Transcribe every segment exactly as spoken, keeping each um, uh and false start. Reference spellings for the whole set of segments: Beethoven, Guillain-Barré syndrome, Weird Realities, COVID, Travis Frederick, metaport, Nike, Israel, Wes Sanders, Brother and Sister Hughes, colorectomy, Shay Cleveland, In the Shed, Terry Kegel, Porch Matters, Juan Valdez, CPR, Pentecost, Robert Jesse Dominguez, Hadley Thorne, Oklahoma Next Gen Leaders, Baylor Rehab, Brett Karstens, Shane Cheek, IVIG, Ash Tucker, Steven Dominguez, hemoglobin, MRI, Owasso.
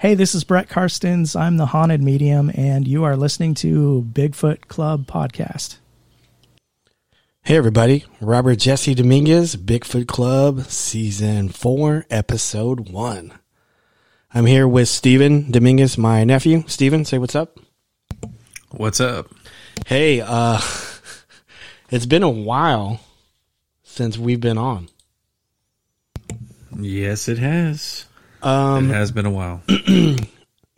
Hey, this is Brett Karstens. I'm the Haunted Medium, and you are listening to Bigfoot Club Podcast. Hey, everybody. Robert Jesse Dominguez, Bigfoot Club, Season four, Episode one. I'm here with Steven Dominguez, my nephew. Steven, say what's up. What's up? Hey, uh, it's been a while since we've been on. Yes, it has. Um, it has been a while.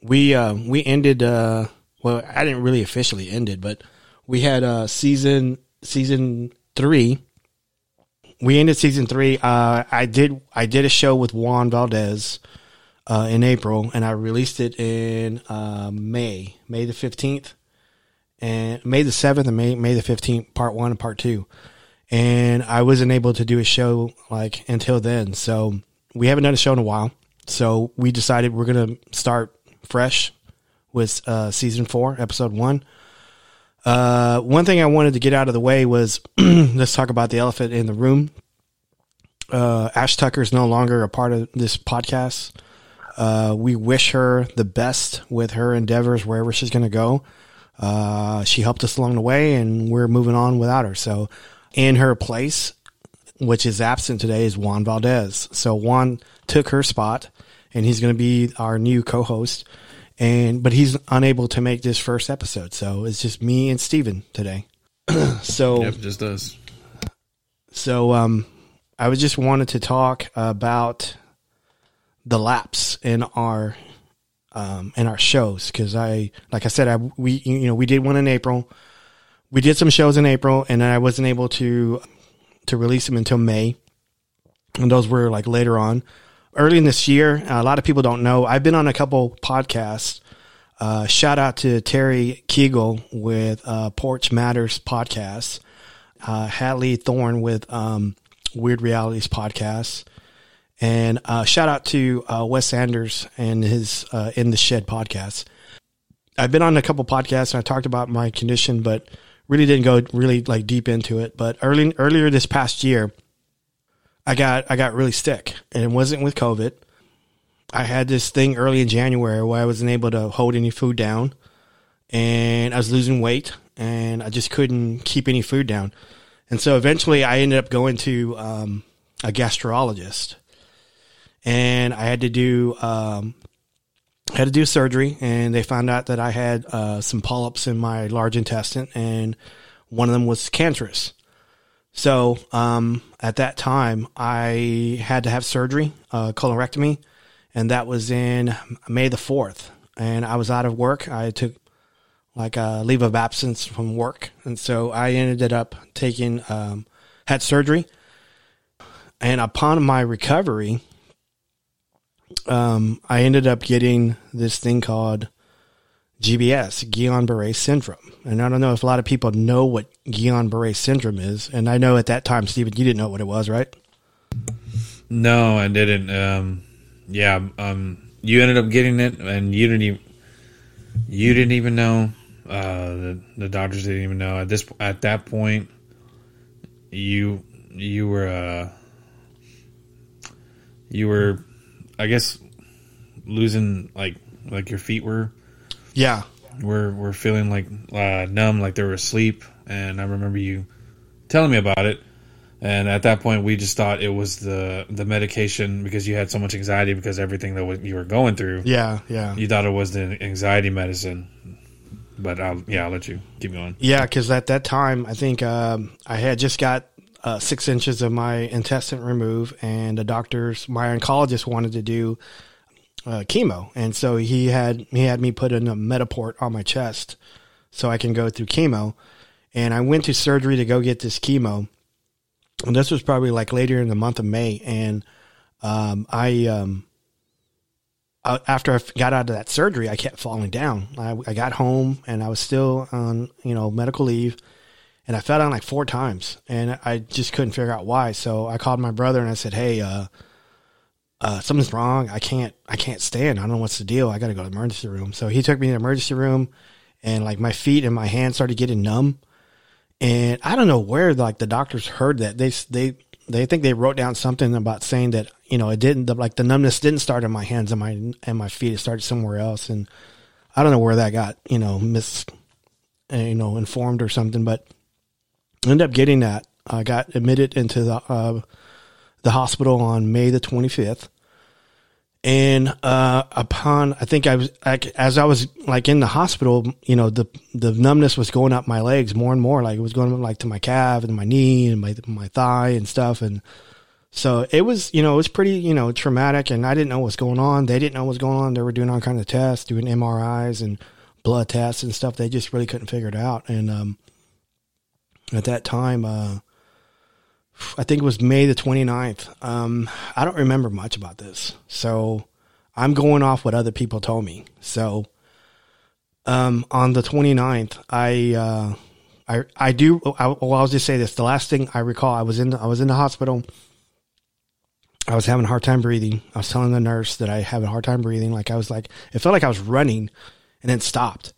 we uh, we ended. Uh, well, I didn't really officially end it, but we had uh, season season three. We ended season three. Uh, I did I did a show with Juan Valdez uh, in April, and I released it in uh, May, May the fifteenth, and May the seventh, and May May the fifteenth, part one and part two. And I wasn't able to do a show like until then, so we haven't done a show in a while. So we decided we're going to start fresh with uh, season four, episode one. Uh, one thing I wanted to get out of the way was let's talk about the elephant in the room. Uh, Ash Tucker is no longer a part of this podcast. Uh, we wish her the best with her endeavors wherever she's going to go. Uh, she helped us along the way, and we're moving on without her. So in her place, which is absent today, is Juan Valdez. So Juan took her spot, and he's going to be our new co-host. And but he's unable to make this first episode, so it's just me and Steven today. so yep, just us. So um, I was just wanted to talk about the lapse in our um in our shows, because I, like I said, I we you know we did one in April, we did some shows in April, and I wasn't able to to release them until May, and those were like later on. Early in this year, a lot of people don't know, I've been on a couple podcasts. Uh, shout out to Terry Kegel with uh, Porch Matters podcast, uh, Hadley Thorne with um, Weird Realities podcast, and uh, shout out to uh, Wes Sanders and his uh, In the Shed podcast. I've been on a couple podcasts, and I talked about my condition, but really didn't go really like deep into it. But early earlier this past year, I got I got really sick, and it wasn't with COVID. I had this thing early in January where I wasn't able to hold any food down, and I was losing weight, and I just couldn't keep any food down. And so eventually I ended up going to um, a gastrologist, and I had to do um, I had to do surgery, and they found out that I had uh, some polyps in my large intestine, and one of them was cancerous. So um, at that time, I had to have surgery, uh, colorectomy, and that was in May the fourth. And I was out of work. I took like a leave of absence from work, and so I ended up taking um, had surgery. And upon my recovery, um, I ended up getting this thing called G B S, Guillain-Barré syndrome. And I don't know if a lot of people know what Guillain-Barré syndrome is. And I know at that time, Steven, you didn't know what it was, right? No, I didn't. Um, yeah, um, you ended up getting it, and you didn't even you didn't even know. Uh, the, the doctors didn't even know at this at that point. You you were uh, you were, I guess, losing like like your feet were. Yeah, we're we're feeling like uh, numb, like they were asleep, and I remember you telling me about it. And at that point, we just thought it was the the medication, because you had so much anxiety because everything that was, you were going through. Yeah, yeah. You thought it was the anxiety medicine, but I'll, yeah, I'll let you keep going. Yeah, because at that time, I think um, I had just got uh, six inches of my intestine removed, and the doctors, my oncologist, wanted to do Uh, chemo, and so he had he had me put in a metaport on my chest so I can go through chemo. And I went to surgery to go get this chemo, and this was probably like later in the month of May. And um, I, um, I after I got out of that surgery, I kept falling down. I, I got home, and I was still on you know medical leave, and I fell down like four times, and I just couldn't figure out why. So I called my brother, and I said, hey uh Uh, something's wrong. I can't, I can't stand. I don't know what's the deal. I got to go to the emergency room. So he took me to the emergency room, and like my feet and my hands started getting numb. And I don't know where like the doctors heard that. They, they, they think they wrote down something about saying that, you know, it didn't, the, like the numbness didn't start in my hands and my, and my feet. It started somewhere else. And I don't know where that got, you know, mis, you know, informed or something, but I ended up getting that. I got admitted into the, uh, the hospital on May the twenty-fifth. And, uh, upon, I think I was, like, as I was like in the hospital, you know, the, the numbness was going up my legs more and more. Like it was going up like to my calf and my knee and my, my thigh and stuff. And so it was, you know, it was pretty, you know, traumatic, and I didn't know what was going on. They didn't know what was going on. They were doing all kinds of tests, doing M R Is and blood tests and stuff. They just really couldn't figure it out. And, um, at that time, uh, I think it was May the twenty-ninth. Um, I don't remember much about this. So I'm going off what other people told me. So um, on the twenty-ninth, I, uh, I, I do, I, well, I'll just say this. The last thing I recall, I was in, I was in the hospital. I was having a hard time breathing. I was telling the nurse that I have a hard time breathing. Like I was like, it felt like I was running and then stopped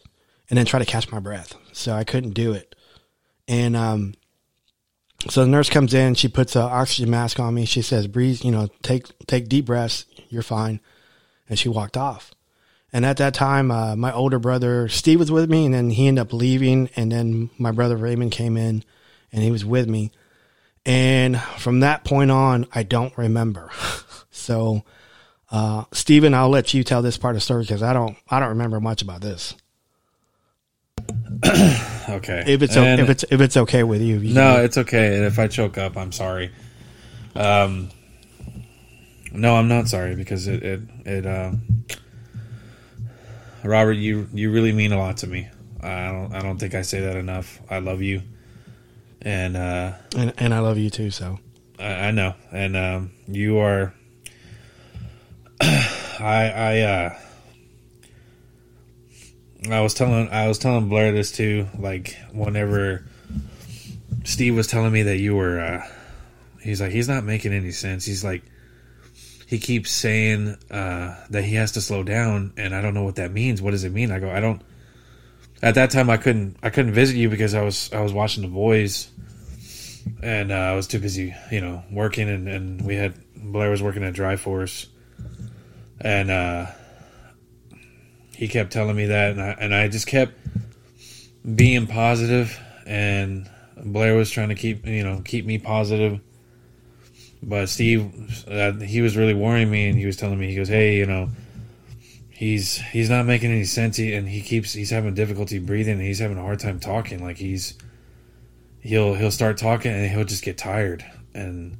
and then tried to catch my breath. So I couldn't do it. And, um, so the nurse comes in, she puts an oxygen mask on me. She says, breathe, you know, take, take deep breaths. You're fine. And she walked off. And at that time, uh, my older brother, Steve, was with me, and then he ended up leaving. And then my brother Raymond came in and he was with me. And from that point on, I don't remember. So, uh, Steven, I'll let you tell this part of the story, cause I don't, I don't remember much about this. Okay. If it's and, if it's if it's okay with you, you no, know. It's okay. And if I choke up, I'm sorry. Um, no, I'm not sorry, because it it, it uh, Robert, you you really mean a lot to me. I don't I don't think I say that enough. I love you, and uh, and and I love you too. So I, I know, and um, you are. I I. Uh, I was telling I was telling Blair this too. Like whenever Steve was telling me that you were, uh, he's like, he's not making any sense. He's like, he keeps saying uh, that he has to slow down, and I don't know what that means. What does it mean? I go, I don't. At that time, I couldn't I couldn't visit you because I was I was watching The Boys, and uh, I was too busy, you know, working, and, and we had Blair was working at Drive-Force, and. Uh, He kept telling me that, and I, and I just kept being positive, and Blair was trying to keep, you know, keep me positive. But Steve, uh, he was really worrying me, and he was telling me, he goes, hey, you know, he's he's not making any sense, he, and he keeps, he's having difficulty breathing, and he's having a hard time talking. Like he's, he'll he'll start talking, and he'll just get tired. And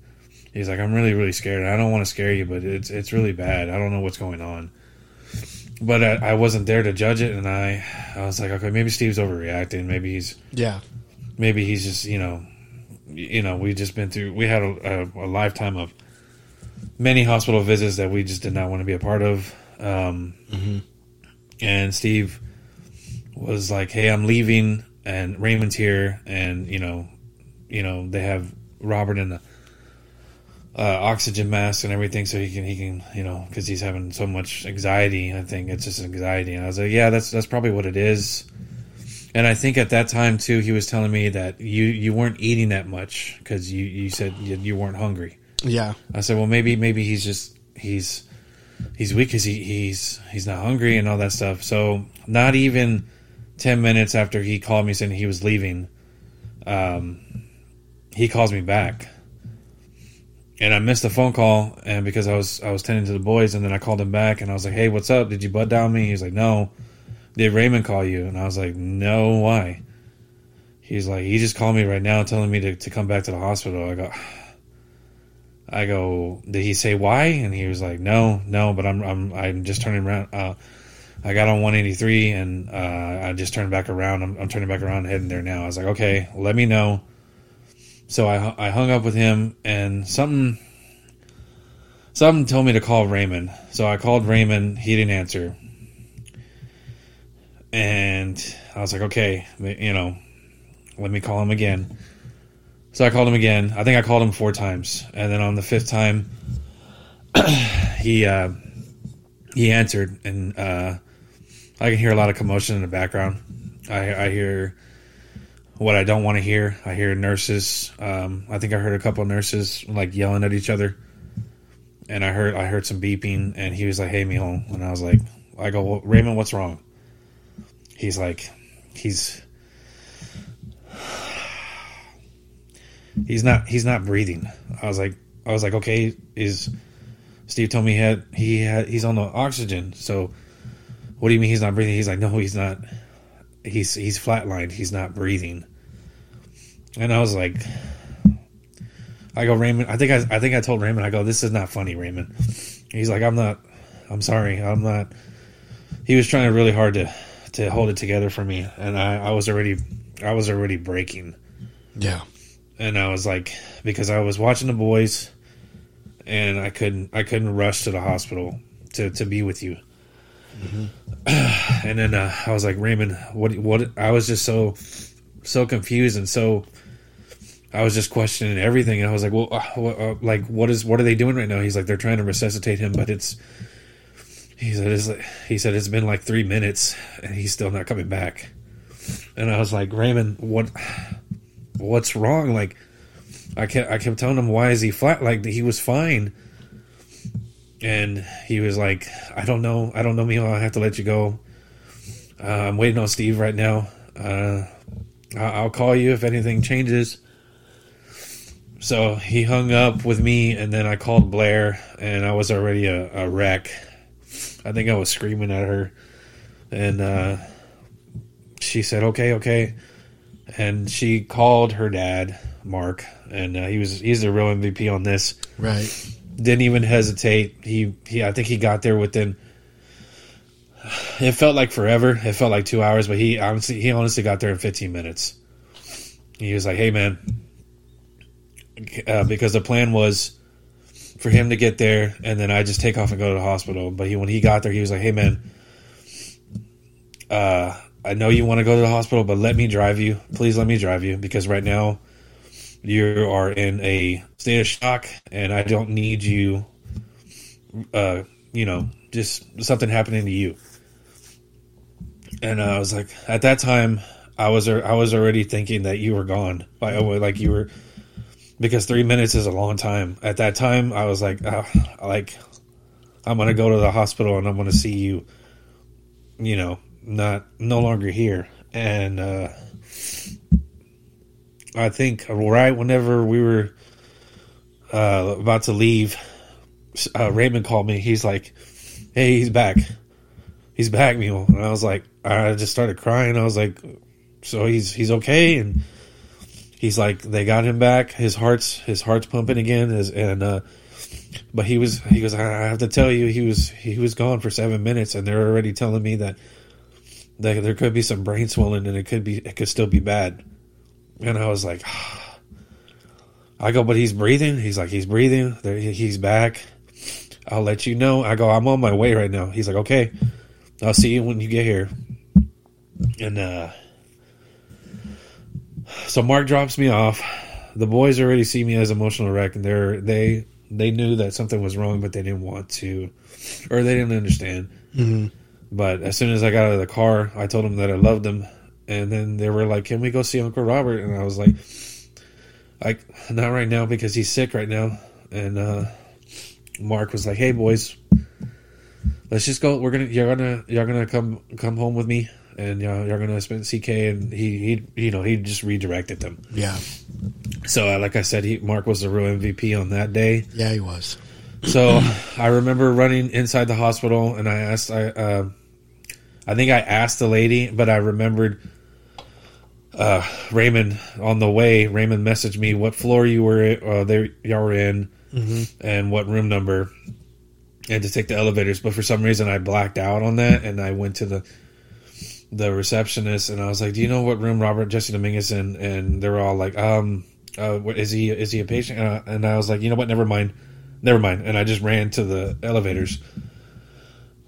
he's like, I'm really, really scared. I don't want to scare you, but it's it's really bad. I don't know what's going on. But I, I wasn't there to judge it, and I, I was like, okay, maybe Steve's overreacting. Maybe he's, yeah, maybe he's just, you know, you know, we just been through, we had a, a, a lifetime of many hospital visits that we just did not want to be a part of. Um, mm-hmm. And Steve was like, hey, I'm leaving, and Raymond's here, and you know, you know, they have Robert in the Uh, oxygen mask and everything, so he can he can you know, because he's having so much anxiety. I think it's just anxiety, and I was like, yeah, that's that's probably what it is. And I think at that time too, he was telling me that you, you weren't eating that much because you, you said you, you weren't hungry. Yeah, I said, well, maybe maybe he's just he's he's weak because he, he's he's not hungry and all that stuff. So not even ten minutes after he called me saying he was leaving, um, he calls me back. And I missed the phone call, and because I was I was tending to the boys, and then I called him back, and I was like, "Hey, what's up? Did you butt down me?" He's like, "No." Did Raymond call you? And I was like, "No, why?" He's like, "He just called me right now, telling me to, to come back to the hospital." I go, I go, "Did he say why?" And he was like, "No, no, but I'm I'm I'm just turning around. Uh, I got on one eighty-three, and uh, I just turned back around. I'm, I'm turning back around, and heading there now." I was like, "Okay, let me know." So I, I hung up with him, and something something told me to call Raymond. So I called Raymond. He didn't answer. And I was like, okay, you know, let me call him again. So I called him again. I think I called him four times. And then on the fifth time, he uh, he answered. And uh, I can hear a lot of commotion in the background. I, I hear... what I don't want to hear. I hear nurses. Um, I think I heard a couple of nurses like yelling at each other, and I heard I heard some beeping. And he was like, "Hey, me home," and I was like, "I go well, Raymond, what's wrong?" He's like, "He's he's not he's not breathing." I was like, I was like, "Okay, is Steve told me he had he had he's on the oxygen, so what do you mean he's not breathing?" He's like, "No, he's not. He's he's flatlined. He's not breathing." And I was like, I go, Raymond, I think I I think I told Raymond, I go, "This is not funny, Raymond." He's like, I'm not, I'm sorry, I'm not. He was trying really hard to, to hold it together for me, and I, I was already I was already breaking. Yeah. And I was like, because I was watching the boys, and I couldn't I couldn't rush to the hospital to, to be with you. Mm-hmm. And then uh, I was like, Raymond, what? What? I was just so, so confused, and so I was just questioning everything. And I was like, well, uh, what, uh, like, what is? What are they doing right now? He's like, they're trying to resuscitate him, but it's. He said, it's like, he said it's been like three minutes, and he's still not coming back. And I was like, Raymond, what? What's wrong? Like, I kept I kept telling him, why is he flat? Like, he was fine. And he was like, I don't know. I don't know, Mijo. I have to let you go. Uh, I'm waiting on Steve right now. Uh, I'll call you if anything changes. So he hung up with me, and then I called Blair, and I was already a, a wreck. I think I was screaming at her. And uh, she said, okay, okay. And she called her dad, Mark, and uh, he was he's the real M V P on this. Right. Didn't even hesitate. He, he, I think he got there within. It felt like forever. It felt like two hours, but he honestly, he honestly got there in fifteen minutes. He was like, "Hey, man," uh, because the plan was for him to get there, and then I just take off and go to the hospital. But he, when he got there, he was like, "Hey, man, uh, I know you want to go to the hospital, but let me drive you. Please let me drive you, because right now you are in a state of shock, and I don't need you, uh, you know, just something happening to you." And I was like, at that time, I was I was already thinking that you were gone. Like, like you were, because three minutes is a long time. At that time, I was like, uh, like, I'm going to go to the hospital, and I'm going to see you, you know, not no longer here. And, uh, I think right whenever we were uh, about to leave, uh, Raymond called me. He's like, "Hey, he's back. He's back, Mule." And I was like, I just started crying. I was like, "So he's he's okay?" And he's like, "They got him back. His heart's his heart's pumping again." His, and uh, but he was he goes, "I have to tell you, he was he was gone for seven minutes, and they're already telling me that, that there could be some brain swelling, and it could be it could still be bad." And I was like, ah. I go, "But he's breathing." He's like, "He's breathing. There, he's back. I'll let you know." I go, "I'm on my way right now." He's like, "Okay, I'll see you when you get here." And uh, so Mark drops me off. The boys already see me as emotional wreck, and they're they they knew that something was wrong, but they didn't want to, or they didn't understand. Mm-hmm. But as soon as I got out of the car, I told them that I loved them. And then they were like, "Can we go see Uncle Robert?" And I was like, "Like, not right now, because he's sick right now." And uh, Mark was like, "Hey, boys, let's just go. We're gonna, you're gonna, you're gonna come, come home with me, and y'all, you're gonna spend C K." And he, he, you know, he just redirected them. Yeah. So, uh, like I said, he Mark was the real M V P on that day. Yeah, he was. So I remember running inside the hospital, and I asked, I, uh, I think I asked the lady, but I remembered. Uh, Raymond on the way, Raymond messaged me what floor you were, uh, they y'all were in, mm-hmm. and what room number, and to take the elevators. But for some reason, I blacked out on that, and I went to the the receptionist, and I was like, "Do you know what room Robert Jesse Dominguez is in?" And they were all like, "Um, uh, what, is he is he a patient?" Uh, and I was like, "You know what? Never mind, never mind." And I just ran to the elevators.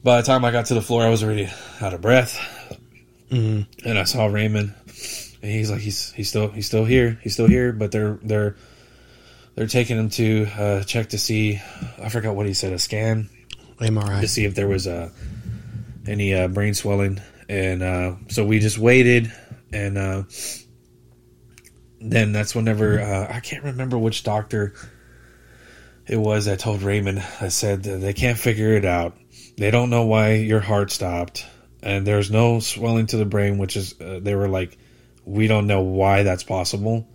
By the time I got to the floor, I was already out of breath, mm-hmm. and I saw Raymond. And he's like, he's he's still he's still here he's still here, but they're they're they're taking him to uh, check to see, I forgot what he said, a scan, M R I, to see if there was uh, any uh, brain swelling. And uh, so we just waited, and uh, then that's whenever uh, I can't remember which doctor it was that told Raymond. I said they can't figure it out. They don't know why your heart stopped, and there's no swelling to the brain, which is uh, they were like, we don't know why that's possible.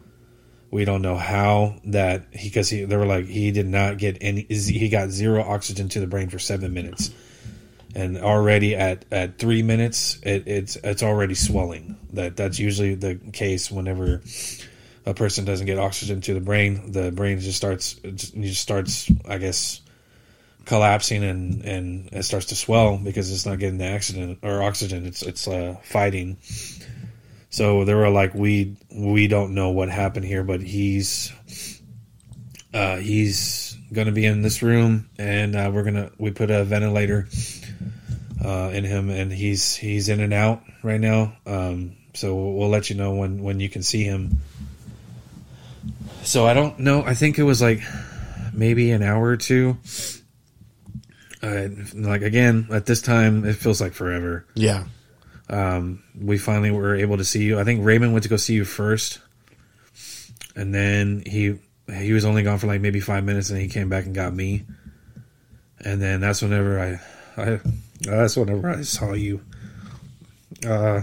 We don't know how that because he, they were like he did not get any. He got zero oxygen to the brain for seven minutes. And already at, at three minutes, it, it's it's already swelling. That that's usually the case whenever a person doesn't get oxygen to the brain. The brain just starts just, just starts I guess collapsing and, and it starts to swell because it's not getting the oxygen or oxygen. It's it's uh, fighting. So they were like, we we don't know what happened here, but he's uh, he's gonna be in this room, and uh, we're gonna we put a ventilator uh, in him, and he's he's in and out right now. Um, so we'll let you know when, when you can see him. So I don't know. I think it was like maybe an hour or two. Uh, like again, at this time, it feels like forever. Yeah. Um, we finally were able to see you. I think Raymond went to go see you first, and then he he was only gone for like maybe five minutes, and he came back and got me. And then that's whenever I, I that's whenever I saw you, uh,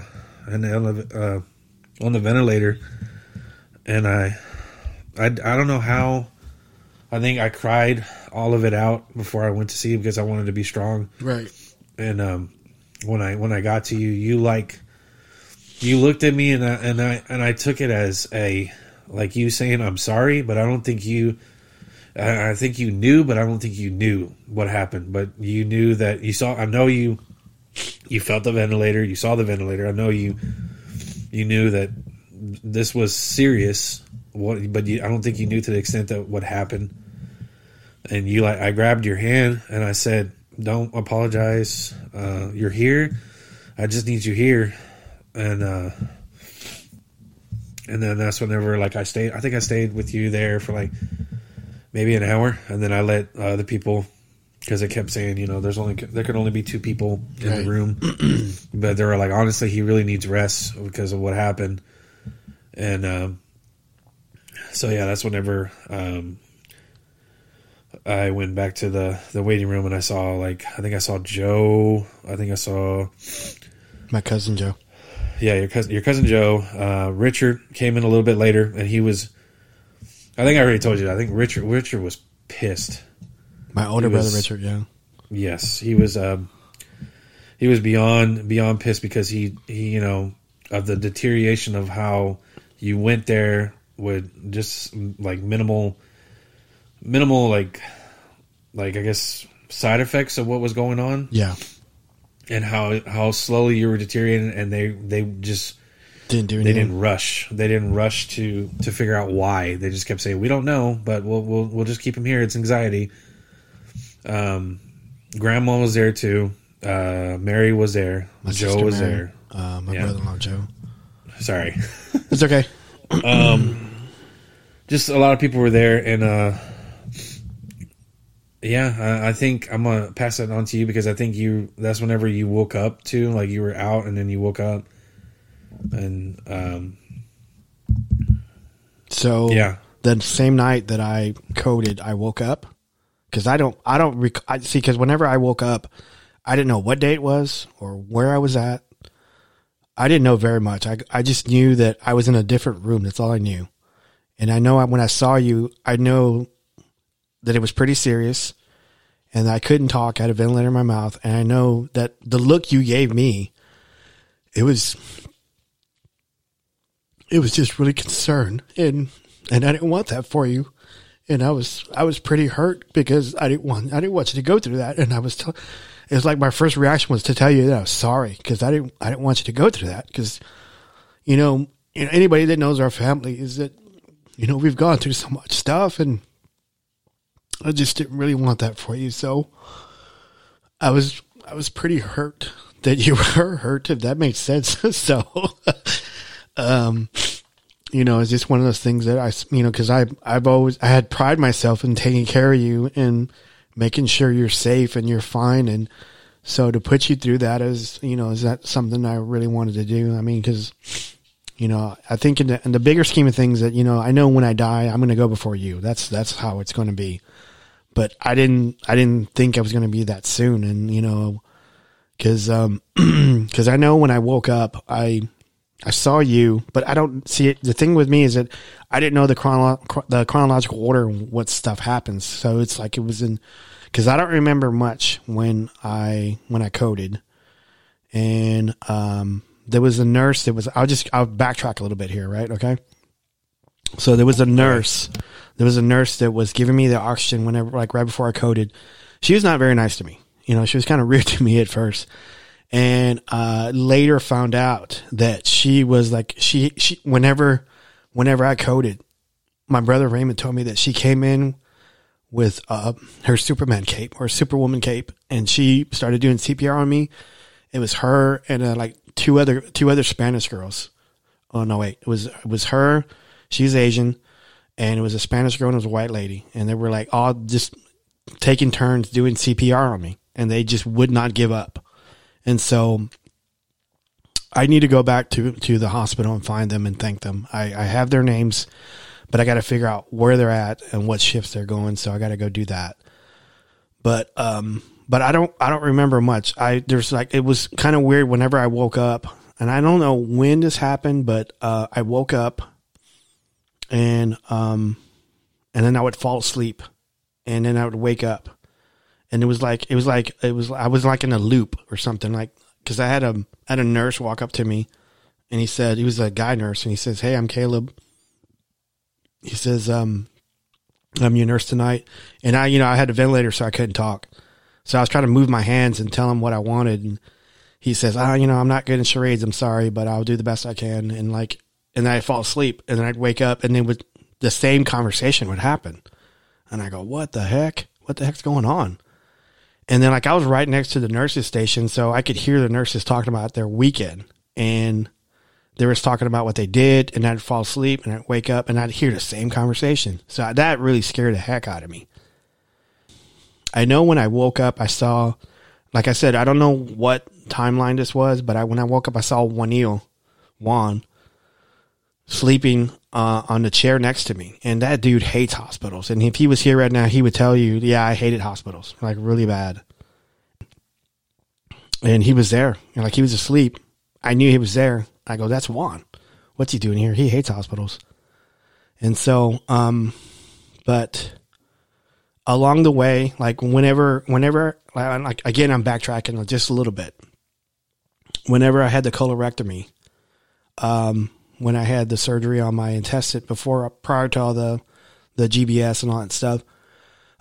in the elev- uh, on the ventilator, and I, I, I don't know how. I think I cried all of it out before I went to see you because I wanted to be strong, right? And um. When I when I got to you, you like you looked at me and I, and I and I took it as a like you saying I'm sorry, but I don't think you. I, I think you knew, but I don't think you knew what happened. But you knew that you saw. I know you. You felt the ventilator. You saw the ventilator. I know you. You knew that this was serious. What? But you, I don't think you knew to the extent that what happened. And you like I grabbed your hand and I said, don't apologize. Uh, you're here. I just need you here. And, uh, and then that's whenever, like I stayed, I think I stayed with you there for like maybe an hour. And then I let uh, other people, cause I kept saying, you know, there's only, there could only be two people in right. the room, but they were like, honestly, he really needs rest because of what happened. And, um, so yeah, that's whenever, um, I went back to the, the waiting room and I saw like I think I saw Joe. I think I saw my cousin Joe. Yeah, your cousin your cousin Joe. Uh, Richard came in a little bit later, and he was. I think I already told you that. I think Richard Richard was pissed. My older was, brother Richard, yeah. Yes, he was. Um, he was beyond beyond pissed because he, he you know of the deterioration of how you went there with just like minimal. minimal like like I guess side effects of what was going on. Yeah. And how how slowly you were deteriorating, and they, they just didn't do anything. They didn't rush. They didn't rush to, to figure out why. They just kept saying, we don't know, but we'll we'll we'll just keep him here. It's anxiety. Um grandma was there too. Uh Mary was there. My Joe was Mary. there. Uh, my yeah. brother-in-law Joe. Sorry. It's okay. um just a lot of people were there, and uh yeah, I think I'm going to pass that on to you because I think you, that's whenever you woke up too, like you were out and then you woke up and, um, so yeah, the same night that I coded, I woke up cause I don't, I don't rec- I see, cause whenever I woke up, I didn't know what day it was or where I was at. I didn't know very much. I, I just knew that I was in a different room. That's all I knew. And I know I, when I saw you, I know that it was pretty serious and I couldn't talk. I had a ventilator in my mouth. And I know that the look you gave me, it was, it was just really concerned. And, and I didn't want that for you. And I was, I was pretty hurt because I didn't want, I didn't want you to go through that. And I was, t- it was like my first reaction was to tell you that I was sorry. Cause I didn't, I didn't want you to go through that. Cause you know, you know, anybody that knows our family is that, you know, we've gone through so much stuff and, I just didn't really want that for you. So I was, I was pretty hurt that you were hurt, if that makes sense. So, um, you know, it's just one of those things that I, you know, cause I, I've always, I had pride myself in taking care of you and making sure you're safe and you're fine. And so to put you through that is, you know, is that something I really wanted to do? I mean, cause you know, I think in the, in the bigger scheme of things that, you know, I know when I die, I'm going to go before you. That's, that's how it's going to be. But I didn't, I didn't think I was going to be that soon. And, you know, cause, um, cause I know when I woke up, I, I saw you, but I don't see it. The thing with me is that I didn't know the chrono, the chronological order and what stuff happens. So it's like it was in, cause I don't remember much when I, when I coded. And, um, there was a nurse that was, I'll just, I'll backtrack a little bit here, right? Okay. So there was a nurse, there was a nurse that was giving me the oxygen whenever, like right before I coded. She was not very nice to me. You know, she was kind of rude to me at first. And, uh, later found out that she was like, she, she, whenever, whenever I coded, my brother Raymond told me that she came in with, uh, her Superman cape or Superwoman cape. And she started doing C P R on me. It was her and uh, like two other two other Spanish girls. Oh no, wait, it was it was her. She's Asian, and it was a Spanish girl and it was a white lady, and they were like all just taking turns doing C P R on me, and they just would not give up. And so, I need to go back to to the hospital and find them and thank them. I, I have their names, but I got to figure out where they're at and what shifts they're going. So I got to go do that. But um. But I don't, I don't remember much. I, there's like, it was kind of weird whenever I woke up, and I don't know when this happened, but, uh, I woke up and, um, and then I would fall asleep, and then I would wake up, and it was like, it was like, it was, I was like in a loop or something, like, cause I had a, I had a nurse walk up to me, and he said, he was a guy nurse, and he says, "Hey, I'm Caleb." He says, um, "I'm your nurse tonight." And I, you know, I had a ventilator, so I couldn't talk. So I was trying to move my hands and tell him what I wanted. And he says, "Ah, oh, you know, I'm not good in charades. I'm sorry, but I'll do the best I can." And like, and then I'd fall asleep, and then I'd wake up, and then would, the same conversation would happen. And I go, what the heck? What the heck's going on? And then like, I was right next to the nurses station, so I could hear the nurses talking about their weekend, and they were talking about what they did, and I'd fall asleep, and I'd wake up, and I'd hear the same conversation. So that really scared the heck out of me. I know when I woke up, I saw, like I said, I don't know what timeline this was, but I, when I woke up, I saw Juanil, Juan, sleeping uh, on the chair next to me. And that dude hates hospitals. And if he was here right now, he would tell you, yeah, I hated hospitals, like really bad. And he was there. And like, he was asleep. I knew he was there. I go, that's Juan. What's he doing here? He hates hospitals. And so, um, but... along the way, like whenever, whenever, like again, I'm backtracking just a little bit. Whenever I had the colorectomy, um, when I had the surgery on my intestine before, prior to all the, the G B S and all that stuff,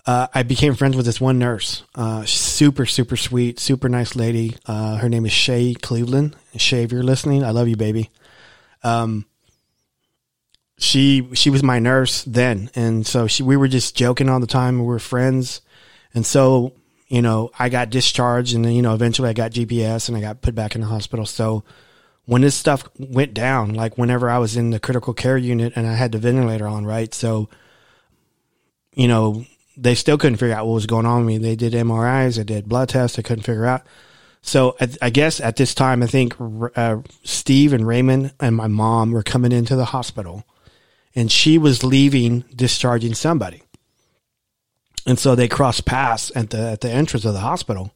uh, I became friends with this one nurse, uh, super, super sweet, super nice lady. Uh, her name is Shay Cleveland. Shay, if you're listening, I love you, baby. Um, She she was my nurse then, and so she we were just joking all the time. We were friends, and so you know I got discharged, and then you know eventually I got G B S, and I got put back in the hospital. So when this stuff went down, like whenever I was in the critical care unit and I had the ventilator on, right? So you know they still couldn't figure out what was going on with me. They did M R Is, they did blood tests, they couldn't figure out. So I, I guess at this time, I think uh, Steve and Raymond and my mom were coming into the hospital. And she was leaving, discharging somebody. And so they crossed paths at the at the entrance of the hospital.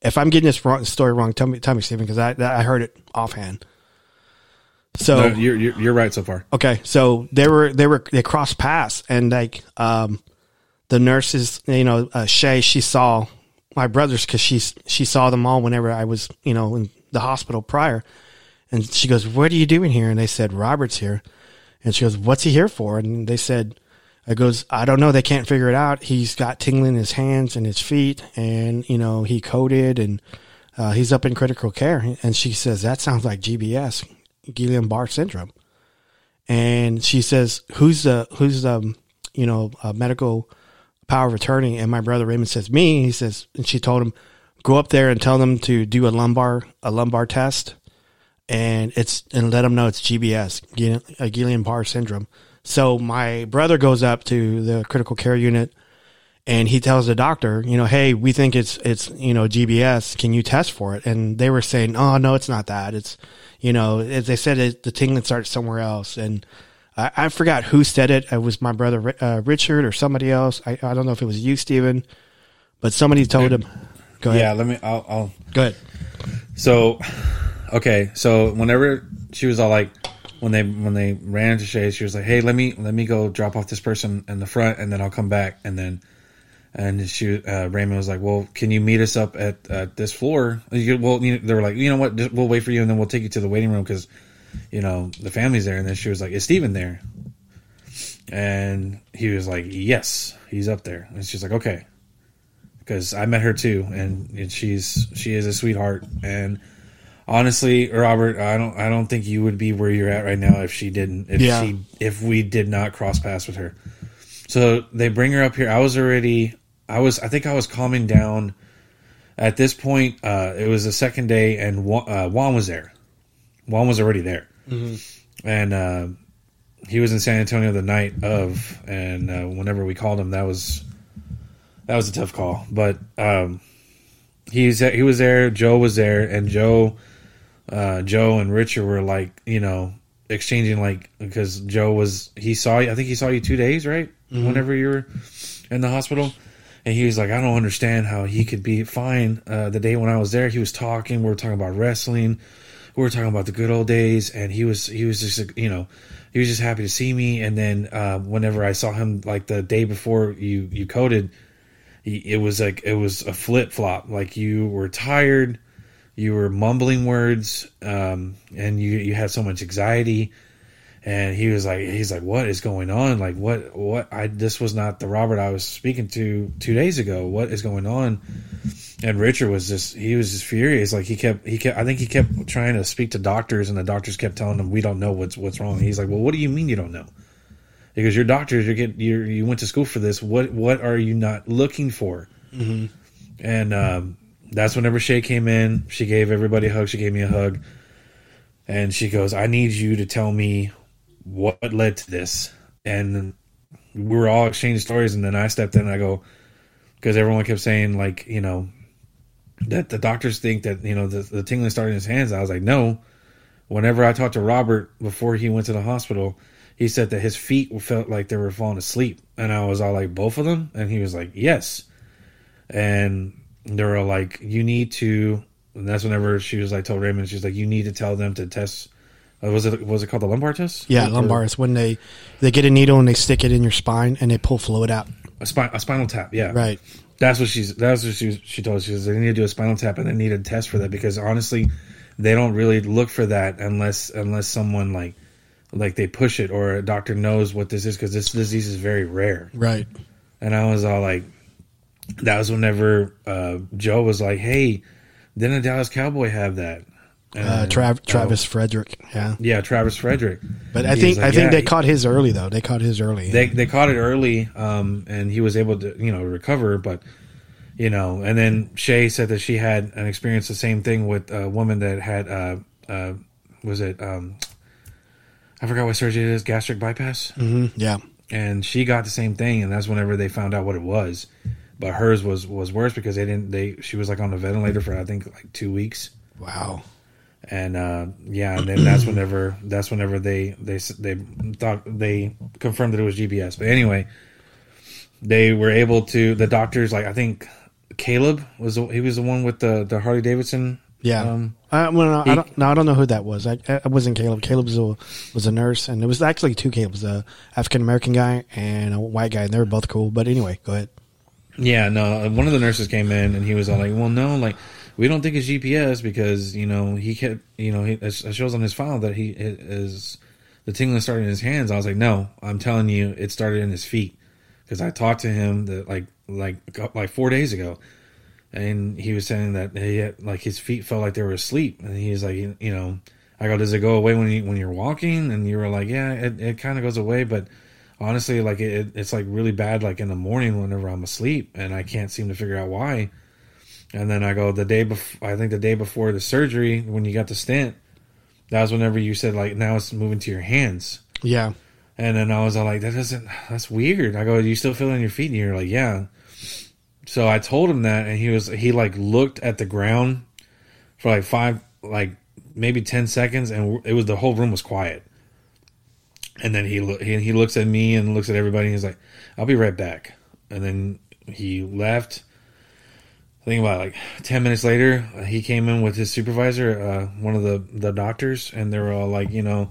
If I'm getting this wrong, story wrong, tell me, tell me, Stephen, because I I heard it offhand. So no, you're you're right so far. Okay, so they were they were they crossed paths, and like um, the nurses, you know, uh, Shay, she saw my brothers because she she saw them all whenever I was, you know, in the hospital prior, and she goes, "What are you doing here?" And they said, "Robert's here." And she goes, "What's he here for?" And they said, I goes, "I don't know. They can't figure it out. He's got tingling in his hands and his feet. And, you know, he coded and uh, he's up in critical care." And she says, "That sounds like G B S, Guillain-Barré syndrome." And she says, who's the, who's the, you know, a medical power of attorney? And my brother Raymond says, "Me." He says, and she told him, "Go up there and tell them to do a lumbar, a lumbar test. And it's, and let them know it's G B S, Guillain-Barré syndrome." So my brother goes up to the critical care unit, And he tells the doctor, you know, hey, we think it's, it's, you know, G B S. Can you test for it? And they were saying, oh, no, it's not that. It's, you know, as they said, it, the tingling starts somewhere else. And I, I forgot who said it. It was my brother, uh, Richard, or somebody else. I, I don't know if it was you, Steven, but somebody told him. Go ahead. Yeah, let me, I'll, I'll. Go ahead. So, okay. So whenever she was all like, when they when they ran into Shay, she was like, hey, let me, let me go drop off this person in the front and then I'll come back. And then, And she, uh, Raymond was like, well, can you meet us up at uh, this floor? You, well, you know, they were like, you know what? Just, we'll wait for you, and then we'll take you to the waiting room because, you know, the family's there. And then she was like, is Steven there? And he was like, yes, he's up there. And she's like, okay. Because I met her too, and, and she's she is a sweetheart. And honestly, Robert, I don't I don't think you would be where you're at right now if she didn't. If yeah. she if we did not cross paths with her. So they bring her up here. I was already... I was, I think I was calming down at this point. Uh, it was the second day and Juan, uh, Juan was there. Juan was already there. Mm-hmm. And, uh, he was in San Antonio the night of, and, uh, whenever we called him, that was, that was a tough call, but, um, he's, he was there. Joe was there, and Joe, uh, Joe and Richard were like, you know, exchanging like, because Joe was, he saw you, I think he saw you two days, right? Mm-hmm. Whenever you were in the hospital. And he was like, I don't understand how he could be fine. Uh, the day when I was there, he was talking. We were talking about wrestling. We were talking about the good old days. And he was, he was just, you know, he was just happy to see me. And then uh, whenever I saw him, like the day before you, you coded, he, it was like, it was a flip flop. Like you were tired, you were mumbling words, um, and you, you had so much anxiety. And he was like, he's like, what is going on? Like, what, what, I, this was not the Robert I was speaking to two days ago. What is going on? And Richard was just, he was just furious. Like he kept, he kept, I think he kept trying to speak to doctors, and the doctors kept telling him, we don't know what's, what's wrong. And he's like, well, what do you mean you don't know? Because you're doctors, you're getting, you you went to school for this. What, what are you not looking for? Mm-hmm. And, um, that's whenever Shay came in, she gave everybody a hug. She gave me a hug, and she goes, I need you to tell me what led to this. And we were all exchanging stories, and then I stepped in and I go, because everyone kept saying, like, you know, that the doctors think that, you know, the, the tingling started in his hands. I was like, no. Whenever I talked to Robert before he went to the hospital, he said that his feet felt like they were falling asleep. And I was all like, both of them? And he was like, yes. And they were like, you need to, and that's whenever she was like, told Raymond, she's like, you need to tell them to test. Uh, was it was it called the lumbar test? Yeah, or, lumbar. It's when they, they get a needle and they stick it in your spine and they pull fluid out. A, spi- a spinal tap, yeah. Right. That's what she's. That's what she she told us. She says they need to do a spinal tap and they need a test for that, because honestly, they don't really look for that unless unless someone like like they push it, or a doctor knows what this is, because this disease is very rare. Right. And I was all like, that was whenever uh, Joe was like, hey, didn't a Dallas Cowboy have that? Uh, Trav- Travis oh. Frederick, yeah, yeah, Travis Frederick. But I he think like, I think yeah, they he, caught his early though. They caught his early. They they caught it early, um, and he was able to, you know, recover. But you know, and then Shay said that she had an experience, the same thing with a woman that had uh, uh, was it um, I forgot what surgery it is, gastric bypass. Mm-hmm. Yeah, and she got the same thing, and that's whenever they found out what it was. But hers was was worse because they didn't. They she was like on a ventilator for I think like two weeks. Wow. And, uh, yeah, and then that's whenever, that's whenever they, they, they thought they confirmed that it was G B S. But anyway, they were able to, the doctors, like, I think Caleb was, the, he was the one with the, the Harley Davidson. Yeah. Um, I, well, no, he, I don't, no, I don't know who that was. I, I wasn't Caleb. Caleb was a, was a nurse, and it was actually two Calebs, a African-American guy and a white guy, and they were both cool. But anyway, go ahead. Yeah, no, one of the nurses came in and he was all like, well, no, like, we don't think it's G P S because, you know, he kept, you know, he, it shows on his file that he is, the tingling started in his hands. I was like, no, I'm telling you, it started in his feet. Because I talked to him that like, like, like four days ago. And he was saying that he had, like, his feet felt like they were asleep. And he's like, you, you know, I go, does it go away when you, when you're walking? And you were like, yeah, it, it kind of goes away. But honestly, like, it, it's like really bad, like in the morning whenever I'm asleep and I can't seem to figure out why. And then I go, the day before, I think the day before the surgery, when you got the stent, that was whenever you said, like, now it's moving to your hands. Yeah. And then I was all like, that doesn't, that's weird. I go, are you still feeling your feet? And you're like, yeah. So I told him that, and he was he like looked at the ground for like five, like maybe ten seconds, and it was the whole room was quiet. And then he lo- he, he looks at me and looks at everybody, and he's like, "I'll be right back." And then he left. I think about like ten minutes later, he came in with his supervisor, uh, one of the, the doctors, and they were all like, you know,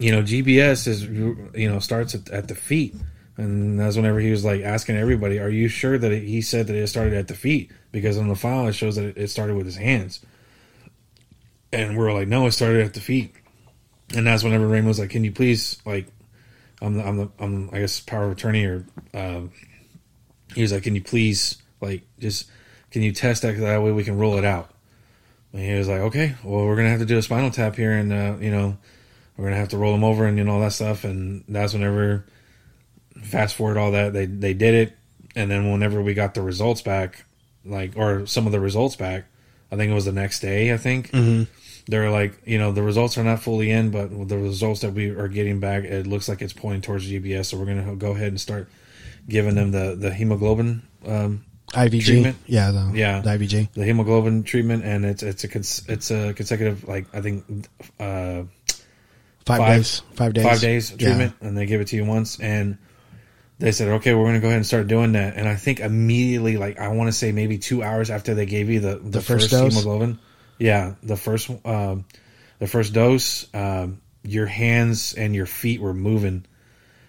you know, G B S is, you know, starts at, at the feet, and that's whenever he was like asking everybody, "Are you sure that it, he said that it started at the feet? Because on the file it shows that it started with his hands." And we were like, "No, it started at the feet." And that's whenever Raymond was like, "Can you please, like, I'm the, I'm the, I'm I guess power of attorney or," um, he was like, "Can you please, like, just, can you test that? That way we can rule it out." And he was like, "Okay, well, we're going to have to do a spinal tap here. And, uh, you know, we're going to have to roll him over and, you know, all that stuff." And that's whenever, fast forward all that, they, they did it. And then whenever we got the results back, like, or some of the results back, I think it was the next day, I think. Mm-hmm. They were like, you know, the results are not fully in, but the results that we are getting back, it looks like it's pointing towards G B S. So we're going to go ahead and start giving them the, the hemoglobin, um, I V G treatment. Yeah, the, yeah, the I V G, the hemoglobin treatment, and it's it's a cons, it's a consecutive, like, I think uh, five, five days, five days, five days treatment, yeah. And they give it to you once, and they said, "Okay, we're going to go ahead and start doing that." And I think immediately, like, I want to say maybe two hours after they gave you the the, the first, first hemoglobin, yeah, the first um, the first dose, um, your hands and your feet were moving,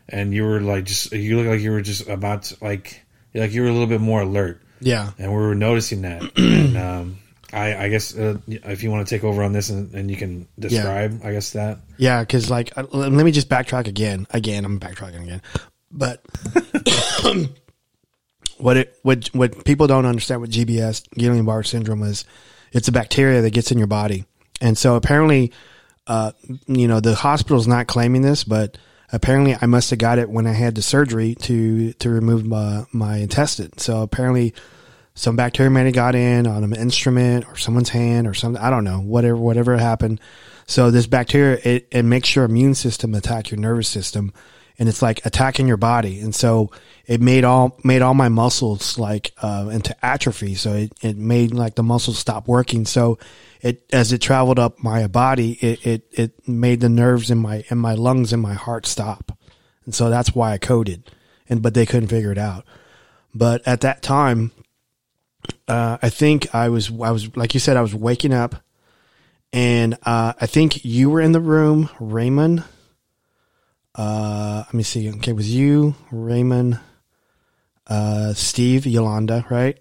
and you were like just you looked like you were just about to, like. Like, you were a little bit more alert. Yeah. And we were noticing that. And um, I, I guess uh, if you want to take over on this and, and you can describe, yeah. I guess, that. Yeah, because, like, uh, let me just backtrack again. Again, I'm backtracking again. But what it what what people don't understand with G B S, Guillain-Barré syndrome, is it's a bacteria that gets in your body. And so apparently, uh, you know, the hospital's not claiming this, but... Apparently, I must have got it when I had the surgery to to remove my, my intestine. So apparently, some bacteria may have got in on an instrument or someone's hand or something. I don't know. Whatever whatever happened. So this bacteria, it, it makes your immune system attack your nervous system. And it's like attacking your body. And so it made all made all my muscles like uh, into atrophy. So it, it made like the muscles stop working. So it as it traveled up my body, it, it, it made the nerves in my in my lungs and my heart stop. And so that's why I coded. And but they couldn't figure it out. But at that time, uh, I think I was I was like you said, I was waking up, and uh, I think you were in the room, Raymond. Uh, let me see. Okay, it was you, Raymond, uh, Steve, Yolanda, right?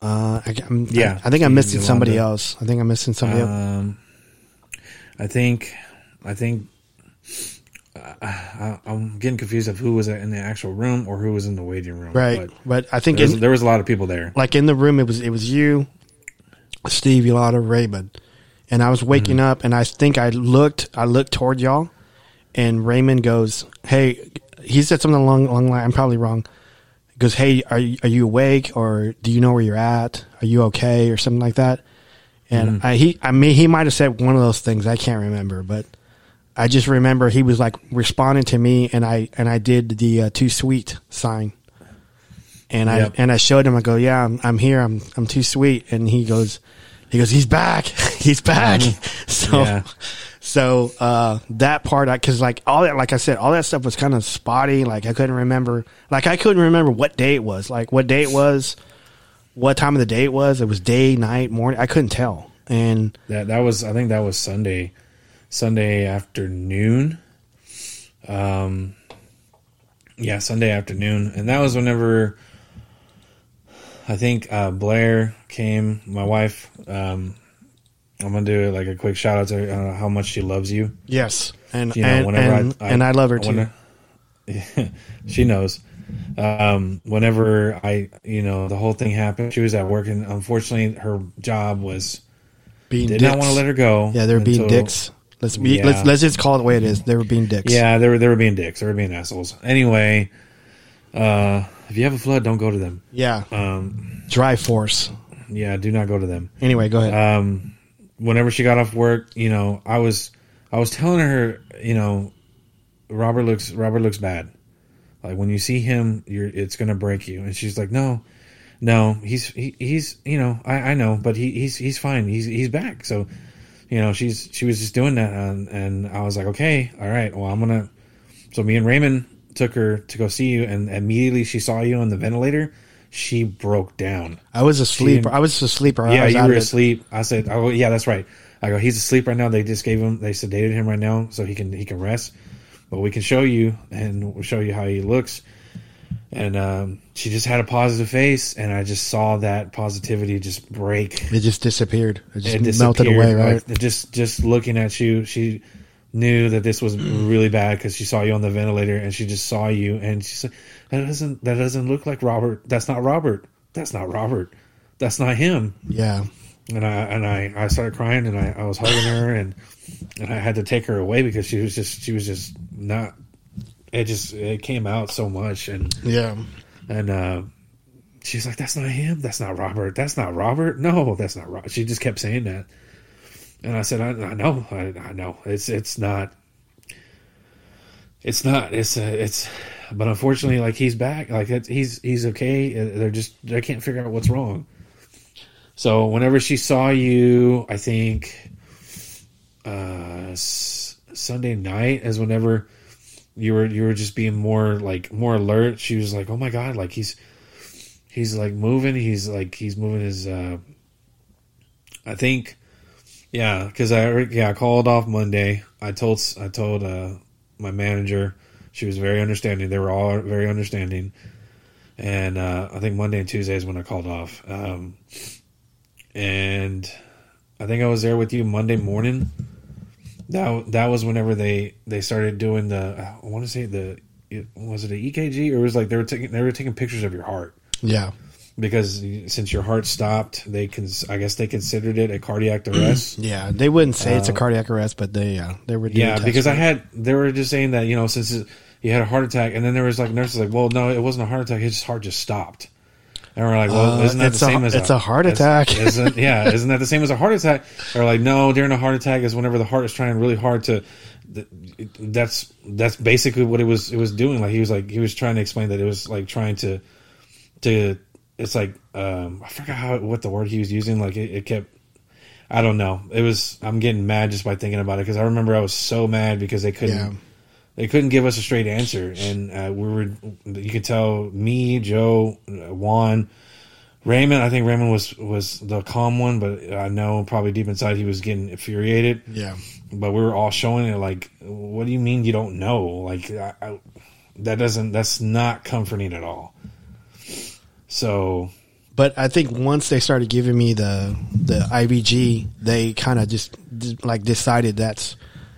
Uh, I, I'm, yeah. I, I think Steve, I'm missing Yolanda. somebody else. I think I'm missing somebody um, else. I think, I think, uh, I, I'm getting confused of who was in the actual room or who was in the waiting room. Right, but, but I think there was, in, there was a lot of people there. Like in the room, it was it was you, Steve, Yolanda, Raymond, and I was waking mm-hmm. up, and I think I looked, I looked toward y'all. And Raymond goes, "Hey," he said something along along line. I'm probably wrong. He goes, "Hey, are you, are you awake, or do you know where you're at? Are you okay?" or something like that. And mm. I, he, I mean, he might have said one of those things. I can't remember, but I just remember he was like responding to me, and I and I did the uh, too sweet sign, and yep. I and I showed him. I go, "Yeah, I'm, I'm here. I'm I'm too sweet." And he goes, he goes, "He's back. He's back." Mm. So. Yeah. So uh, that part, because like all that, like I said, all that stuff was kind of spotty. Like I couldn't remember, like I couldn't remember what day it was, like what day it was, what time of the day it was. It was day, night, morning. I couldn't tell. And that that was, I think that was Sunday, Sunday afternoon. Um, yeah, Sunday afternoon, and that was whenever I think uh, Blair came, my wife. Um, I'm gonna do like a quick shout out to her, uh, how much she loves you. Yes, and you know, and, and, I, I, and I love her too. I, she knows. Um, whenever I, you know, the whole thing happened, she was at work, and unfortunately, her job was being. Did dicks. Not want to let her go. Yeah, they're being dicks. Let's be. Yeah. Let's let's just call it the way it is. They were being dicks. Yeah, they were they were being dicks. They were being assholes. Anyway, uh, if you have a flood, don't go to them. Yeah. Um, dry force. Yeah, do not go to them. Anyway, go ahead. Um. Whenever she got off work, you know, I was, I was telling her, you know, Robert looks, Robert looks bad. Like, when you see him, you're, it's going to break you. And she's like, no, no, he's, he, he's, you know, I, I know, but he, he's, he's fine. He's, he's back. So, you know, she's, she was just doing that. And, and I was like, okay, all right, well, I'm going to, so me and Raymond took her to go see you. And immediately she saw you on the ventilator. She broke down. I was asleep. She, I was asleep. Or yeah, I was you were asleep. I said, oh yeah, that's right. I go, he's asleep right now. They just gave him, they sedated him right now so he can, he can rest. But we can show you, and we'll show you how he looks. And um, she just had a positive face, and I just saw that positivity just break. It just disappeared. It just it disappeared. melted away, right? Like, just, just looking at you, she knew that this was really bad because she saw you on the ventilator, and she just saw you, and she said, "That doesn't, that doesn't look like Robert. That's not Robert. That's not Robert. That's not him." Yeah. And I and I, I started crying, and I, I was hugging her, and and I had to take her away because she was just she was just not. It just it came out so much, and yeah, and uh, she's like, "That's not him. That's not Robert. That's not Robert. No, that's not Robert." She just kept saying that, and I said, "I, I know, I, I know. It's it's not. It's not. It's uh, it's, but unfortunately, like he's back. Like it's, he's he's okay. They're just they can't figure out what's wrong." So whenever she saw you, I think uh, s- Sunday night is whenever you were you were just being more like more alert. She was like, "Oh my God! Like he's he's like moving. He's like he's moving his." Uh, I think, yeah, because I yeah I called off Monday. I told I told uh, my manager. She was very understanding. They were all very understanding, and uh, I think Monday and Tuesday is when I called off. Um, And I think I was there with you Monday morning. That that was whenever they, they started doing the. I want to say the was it an E K G, or it was like they were taking they were taking pictures of your heart. Yeah, because since your heart stopped, they can I guess they considered it a cardiac arrest. Yeah, they wouldn't say uh, it's a cardiac arrest, but they uh, they were doing yeah because I had they were just saying that you know since it, you had a heart attack, and then there was like nurses like, well, no, it wasn't a heart attack, his heart just stopped. And we're like, well, isn't that uh, the same a, as it's a, a heart attack? Isn't, isn't, yeah, isn't that the same as a heart attack? They're like, no, during a heart attack is whenever the heart is trying really hard to. That's that's basically what it was. It was doing like he was like he was trying to explain that it was like trying to to. It's like um, I forgot how what the word he was using. Like it, it kept. I don't know. It was. I'm getting mad just by thinking about it because I remember I was so mad because they couldn't. Yeah. They couldn't give us a straight answer, and uh, we were—you could tell me, Joe, Juan, Raymond. I think Raymond was, was the calm one, but I know probably deep inside he was getting infuriated. Yeah. But we were all showing it like, "What do you mean you don't know? Like I, I, that doesn't—that's not comforting at all." So. But I think once they started giving me the the I V G, they kind of just like decided that's.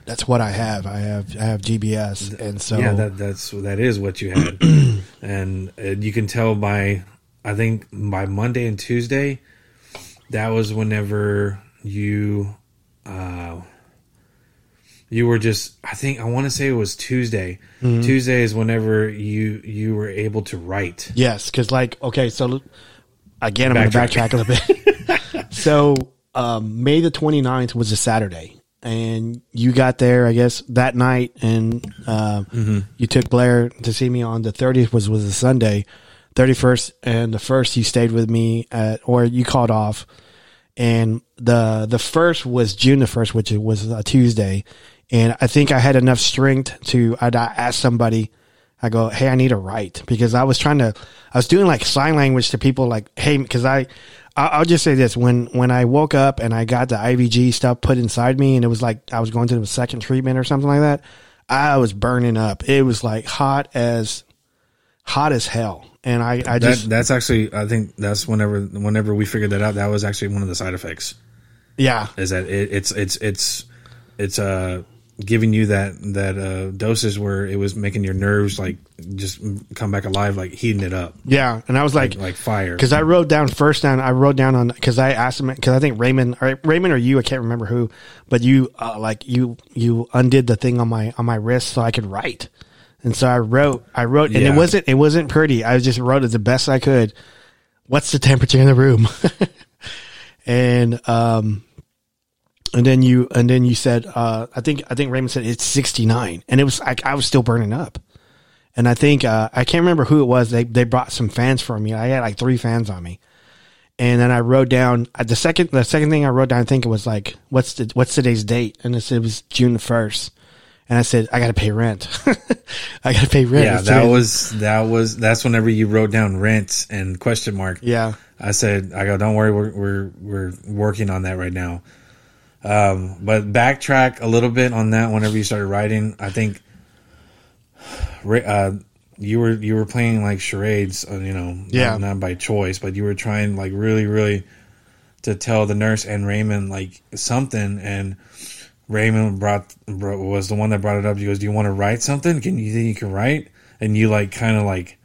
That's what I have. I have I have G B S, and so yeah, that that's that is what you had, and uh, you can tell by I think by Monday and Tuesday, that was whenever you, uh, you were just I think I want to say it was Tuesday. Mm-hmm. Tuesday is whenever you you were able to write. Yes, because like okay, so again, I'm going to backtrack a little bit. So um, May the twenty-ninth was a Saturday. And you got there, I guess, that night, and uh, mm-hmm. you took Blair to see me on the thirtieth, was was a Sunday, thirty-first, and the first you stayed with me, at, or you called off, and the the first was June the first, which was a Tuesday, and I think I had enough strength to I asked somebody, I go, hey, I need a write because I was trying to, I was doing like sign language to people, like hey, because I. I'll just say this. When when I woke up and I got the I V G stuff put inside me and it was like I was going through a second treatment or something like that, I was burning up. It was like hot as hot as hell. And I, I just... That, that's actually, I think that's whenever whenever we figured that out, that was actually one of the side effects. Yeah. Is that it, it's it's it's it's uh giving you that, that uh, dosage where it was making your nerves like just come back alive, like heating it up. Yeah. And I was like, like, like fire. Cause I wrote down first down. I wrote down on, cause I asked him, cause I think Raymond or Raymond or you, I can't remember who, but you uh, like you, you undid the thing on my, on my wrist so I could write. And so I wrote, I wrote, and yeah. it wasn't, it wasn't pretty. I just wrote it the best I could. What's the temperature in the room? and, um, And then you, and then you said, uh, I think, I think Raymond said it's sixty-nine, and it was, I, I was still burning up, And I think, uh, I can't remember who it was. They, they brought some fans for me. I had like three fans on me. And then I wrote down uh, the second, the second thing I wrote down, I think it was like, what's the, what's today's date? And it, it was June first. And I said, I got to pay rent. I got to pay rent. Yeah, it's that today. was, that was, that's whenever you wrote down rent and question mark. Yeah. I said, I go, don't worry. We're, we're, we're working on that right now. Um, but backtrack a little bit on that. Whenever you started writing, I think uh, you were you were playing like charades, you know, yeah. not, not by choice, but you were trying like really, really to tell the nurse and Raymond like something. And Raymond brought, brought was the one that brought it up. He goes, "Do you want to write something? Can you think you can write?" And you like kind of like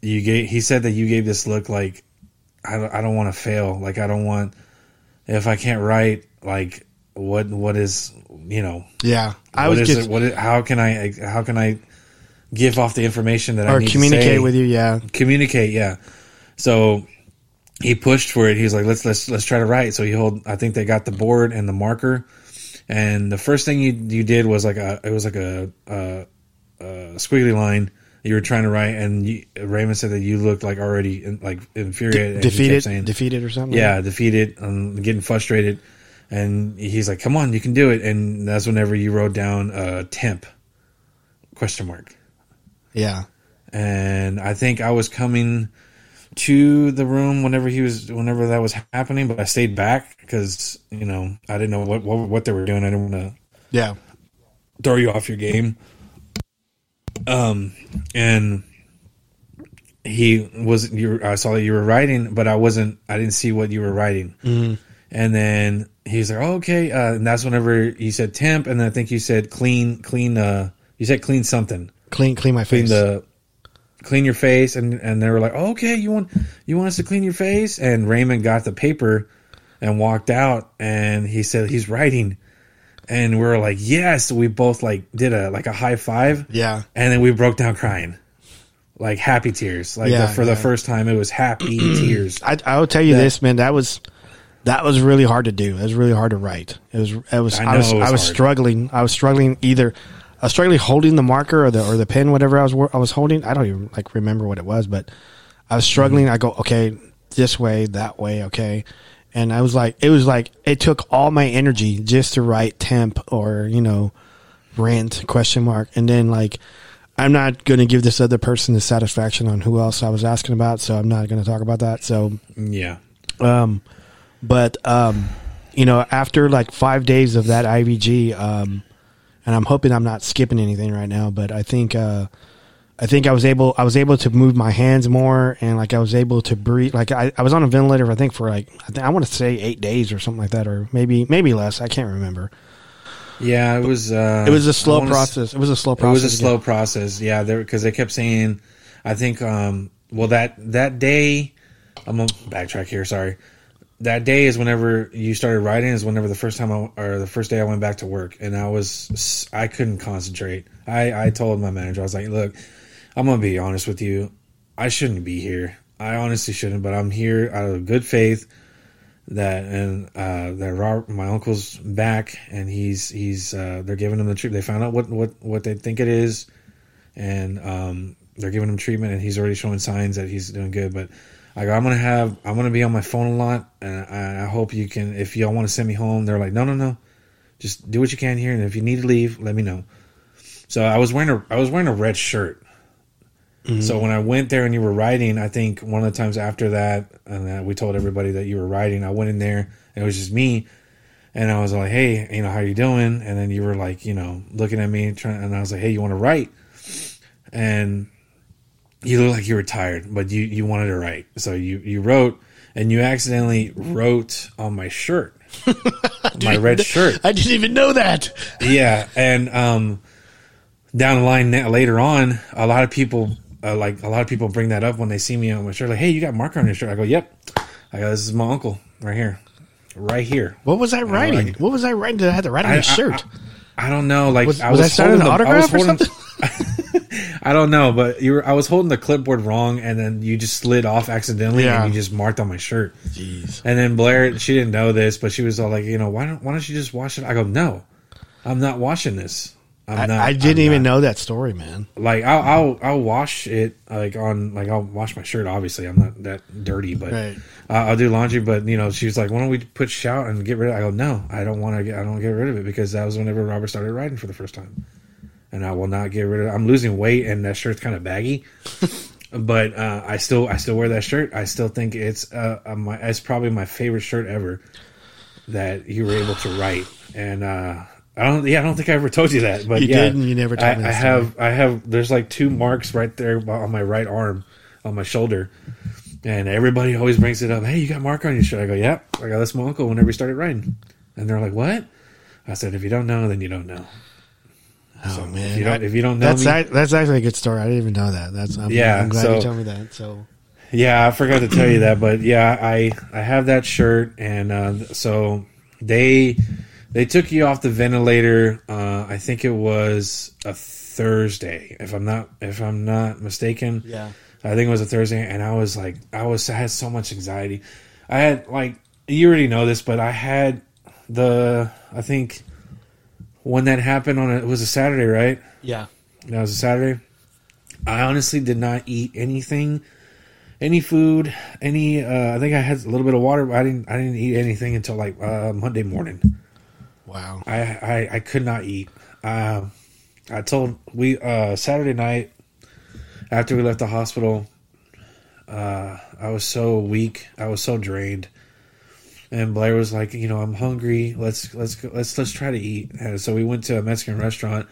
you gave. He said that you gave this look like I don't, I don't want to fail. Like I don't want if I can't write like. What what is you know? Yeah, I was just what is, how can I how can I give off the information that I need to say? Or communicate with you, yeah. Communicate, yeah. So he pushed for it. He was like, let's let's let's try to write. So he hold. I think they got the board and the marker, and the first thing you you did was like a it was like a, a, a squiggly line you were trying to write, and you, Raymond said that you looked like already in, like infuriated, De- defeated, saying, defeated or something. Yeah, like defeated, um, getting frustrated. And he's like, come on, you can do it. And that's whenever you wrote down uh, temp, question mark. Yeah. And I think I was coming to the room whenever he was, whenever that was happening, but I stayed back because, you know, I didn't know what, what, what they were doing. I didn't want to yeah. throw you off your game. Um, and he was, you, I saw that you were writing, but I wasn't, I didn't see what you were writing. Mm-hmm. And then he's like, oh, okay. Uh, and that's whenever you said temp. And then I think you said clean, clean, uh, you said clean something. Clean, clean my face. Clean, the, clean your face. And, and they were like, oh, okay, you want, you want us to clean your face? And Raymond got the paper and walked out and he said, he's writing. And we were like, yes, we both like did a, like a high five. Yeah. And then we broke down crying. Like happy tears. Like yeah, the, for yeah. the first time, it was happy tears. I, I'll tell you that, this, man, that was... That was really hard to do. It was really hard to write. It was. It was. I, I was. was I was hard. struggling. I was struggling either. I was struggling holding the marker or the or the pen, whatever I was. I was holding. I don't even like remember what it was, but I was struggling. Mm-hmm. I go okay, this way, that way, okay, and I was like, it was like it took all my energy just to write temp or you know, rent question mark, and then like, I'm not going to give this other person the satisfaction on who else I was asking about, so I'm not going to talk about that. So yeah, um. But, um, you know, after like five days of that I V G, um, and I'm hoping I'm not skipping anything right now, but I think, uh, I think I was able, I was able to move my hands more and like I was able to breathe. Like I, I was on a ventilator, I think for like, I, th- I want to say eight days or something like that, or maybe, maybe less. I can't remember. Yeah, it was, uh, it was a slow process. It was a slow process. It was a slow process. Yeah. There, cause they kept saying, I think, um, well that, that day, I'm going to backtrack here. Sorry. That day is whenever you started writing is whenever the first time I, or the first day I went back to work and I was, I couldn't concentrate. I, I told my manager, I was like, look, I'm going to be honest with you. I shouldn't be here. I honestly shouldn't, but I'm here out of good faith that, and, uh, that Robert, my uncle's back and he's, he's, uh, they're giving him the treatment. They found out what, what, what they think it is. And, um, they're giving him treatment and he's already showing signs that he's doing good, but like I'm gonna have, I'm gonna be on my phone a lot, and I, I hope you can. If y'all want to send me home, they're like, no, no, no, just do what you can here, and if you need to leave, let me know. So I was wearing a, I was wearing a red shirt. Mm-hmm. So when I went there and you were writing, I think one of the times after that, and that we told everybody that you were writing, I went in there and it was just me, and I was like, hey, you know, how you doing? And then you were like, you know, looking at me, trying, and I was like, hey, you want to write? And you look like you were tired, but you, you wanted to write. So you, you wrote, and you accidentally wrote on my shirt, my red shirt. I didn't even know that. Yeah. And um, down the line later on, a lot of people uh, like a lot of people bring that up when they see me on my shirt. Like, hey, you got marker on your shirt. I go, yep. I go, this is my uncle right here, right here. What was I and writing? I like, what was I writing that I had to write on I, your shirt? I, I, I don't know. Like was, I was, was I signing an autograph or something? I don't know, but you were. I was holding the clipboard wrong, and then you just slid off accidentally, yeah. and you just marked on my shirt. Jeez. And then Blair, she didn't know this, but she was all like, you know, why don't why don't you just wash it? I go, no, I'm not washing this. I'm not, I, I didn't I'm even not. know that story, man. Like I'll, I'll I'll wash it like on like I'll wash my shirt. Obviously, I'm not that dirty, but right. uh, I'll do laundry. But you know, she was like, "Why don't we put shout and get rid of it?" I go, "No, I don't want to. Get, I don't get rid of it because that was whenever Robert started riding for the first time, and I will not get rid of it. I'm losing weight, and that shirt's kind of baggy, but uh, I still I still wear that shirt. I still think it's uh my it's probably my favorite shirt ever that you were able to write and. uh I don't. Yeah, I don't think I ever told you that. But you yeah, didn't. You never told I, me. That I story. have. I have. There's like two marks right there on my right arm, on my shoulder, and everybody always brings it up. Hey, you got a mark on your shoulder? I go, yep. I got this from my uncle whenever we started riding, and they're like, what? I said, if you don't know, then you don't know. Oh so man, if you don't, I, if you don't know, that's me, I, that's actually a good story. I didn't even know that. That's I'm, yeah. I'm glad so, you told me that. So yeah, I forgot to tell you that, but yeah, I I have that shirt, and uh, so they. They took you off the ventilator. Uh, I think it was a Thursday, if I'm not if I'm not mistaken. Yeah, I think it was a Thursday, and I was like, I was I had so much anxiety. I had like you already know this, but I had the I think when that happened on a, it was a Saturday, right? Yeah, that was a Saturday. I honestly did not eat anything, any food, any. Uh, I think I had a little bit of water, but I didn't I didn't eat anything until like uh, Monday morning. Wow. I, I, I could not eat. Um, I told we uh, Saturday night after we left the hospital, uh, I was so weak. I was so drained. And Blair was like, you know, I'm hungry. Let's let's go, let's let's try to eat. And so we went to a Mexican restaurant,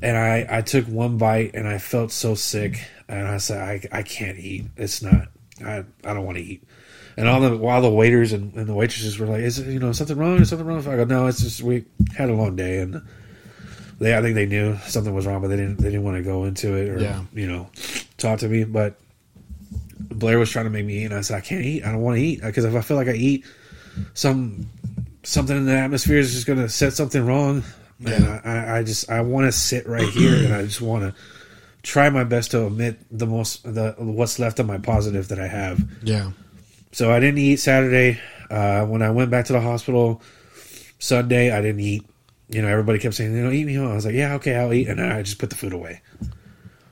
and I, I took one bite, and I felt so sick. And I said, I I can't eat. It's not. I I don't want to eat. And all the while the waiters and, and the waitresses were like, "Is it, you know something wrong? Is something wrong?" I go, "No, it's just we had a long day, and they I think they knew something was wrong, but they didn't they didn't want to go into it or yeah. you know talk to me." But Blair was trying to make me eat, and I said, "I can't eat. I don't want to eat because if I feel like I eat, some something in the atmosphere is just going to set something wrong." Yeah. And I, I just I want to sit right here, and I just want to try my best to omit the most the what's left of my positive that I have. Yeah. So I didn't eat Saturday. Uh, when I went back to the hospital Sunday, I didn't eat. You know, everybody kept saying, "You know, eat me home." I was like, "Yeah, okay, I'll eat," and I just put the food away.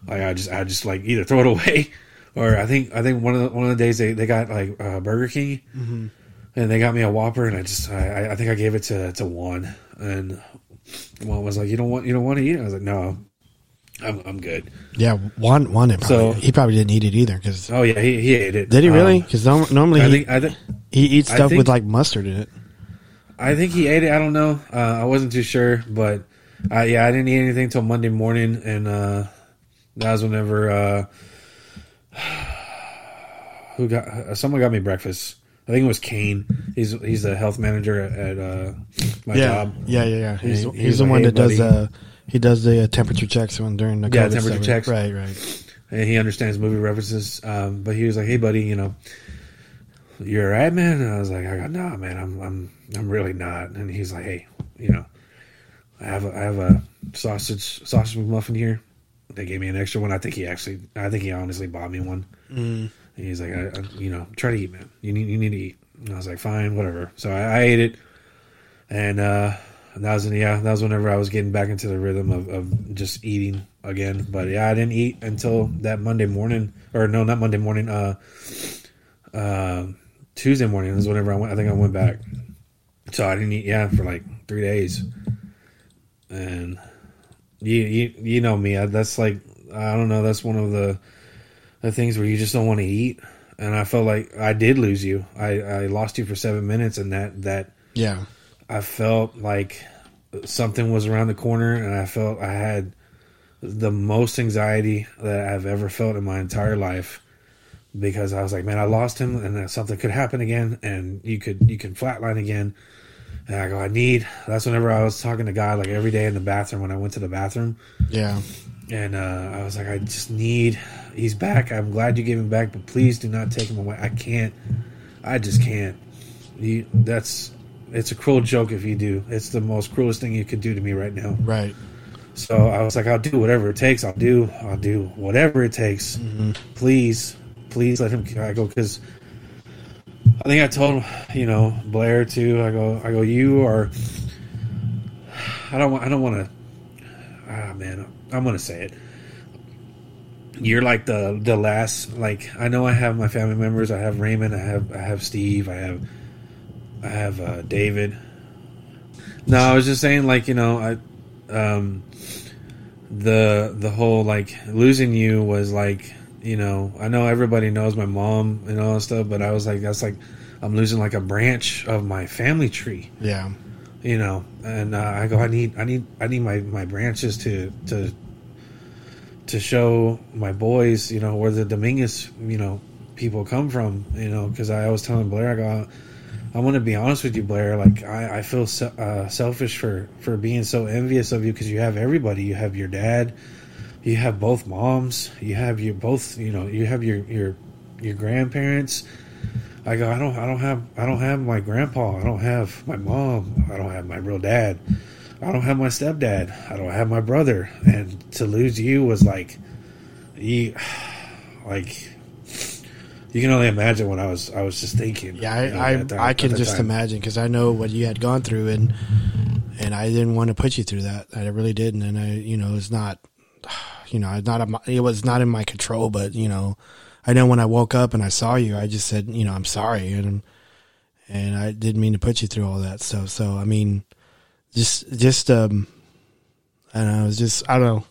Like I just, I just like either throw it away, or I think, I think one of the, one of the days they, they got like uh, Burger King, mm-hmm. and they got me a Whopper, and I just, I, I think I gave it to to Juan, and Juan was like, "You don't want, you don't want to eat it?" I was like, "No. I'm I'm good." Yeah, Juan Juan it probably, so, he probably didn't eat it either because oh yeah he, he ate it. Did he really? Because um, normally I think, he, I th- he eats stuff think, with like mustard in it. I think he ate it. I don't know. Uh, I wasn't too sure, but uh, yeah, I didn't eat anything till Monday morning, and uh, that was whenever uh, who got uh, someone got me breakfast. I think it was Kane. He's he's the health manager at, at uh, my yeah. job. Yeah, yeah, yeah. He's, he's, he's, he's the like, one hey, that buddy. does. Uh, He does the uh, temperature checks when during the COVID yeah temperature seven. checks right right, and he understands movie references. Um, but he was like, "Hey buddy, you know, you're all right, man." And I was like, "I go nah, man, I'm I'm I'm really not." And he's like, "Hey, you know, I have a, I have a sausage sausage McMuffin here. They gave me an extra one. I think he actually, I think he honestly bought me one." Mm. And he's like, I, I, "You know, try to eat, man. You need you need to eat." And I was like, "Fine, whatever." So I, I ate it, and. uh And that was yeah, that was whenever I was getting back into the rhythm of, of just eating again. But yeah, I didn't eat until that Monday morning, or no, not Monday morning. Uh, uh, Tuesday morning is whenever I went. I think I went back, so I didn't eat. Yeah, for like three days. And you you you know me. I, that's like I don't know. That's one of the the things where you just don't want to eat. And I felt like I did lose you. I, I lost you for seven minutes, and that that yeah. I felt like something was around the corner, and I felt I had the most anxiety that I've ever felt in my entire life because I was like, man, I lost him, and that something could happen again, and you could you can flatline again. And I go, I need. That's whenever I was talking to God like every day in the bathroom when I went to the bathroom. Yeah. And uh, I was like, I just need. He's back. I'm glad you gave him back, but please do not take him away. I can't. I just can't. You. That's. It's a cruel joke if you do. It's the most cruelest thing you could do to me right now. Right. So I was like, I'll do whatever it takes. I'll do. I'll do whatever it takes. Mm-hmm. Please, please let him. I go because I think I told you know Blair too. I go. I go. You are. I don't. I don't want to ah man, I'm gonna say it. You're like the the last, like, I know I have my family members. I have Raymond. I have I have Steve. I have I have uh, David. No, I was just saying, like, you know, I um the the whole like losing you was like, you know, I know everybody knows my mom and all that stuff, but I was like, that's like I'm losing like a branch of my family tree. Yeah. You know, and uh, I go, I need, I need, I need my, my branches to, to, to show my boys, you know, where the Dominguez, you know, people come from, you know, because I was telling Blair, I go, I want to be honest with you, Blair. Like, I, I feel so, uh, selfish for, for being so envious of you because you have everybody. You have your dad, you have both moms, you have your both, you know, you have your, your, your grandparents. I go, I don't, I don't have, I don't have my grandpa. I don't have my mom. I don't have my real dad. I don't have my stepdad. I don't have my brother. And to lose you was like, you, like, you can only imagine what I was, I was just thinking. Yeah, I, you know, I, that, I can just time. imagine because I know what you had gone through, and and I didn't want to put you through that. I really didn't, and I, you know, it's not, you know, it's not, it was not in my control, but you know. I know when I woke up and I saw you, I just said, you know, I'm sorry. And, and I didn't mean to put you through all that stuff. So, so, I mean, just, just, um, I don't know, it was just, I don't know.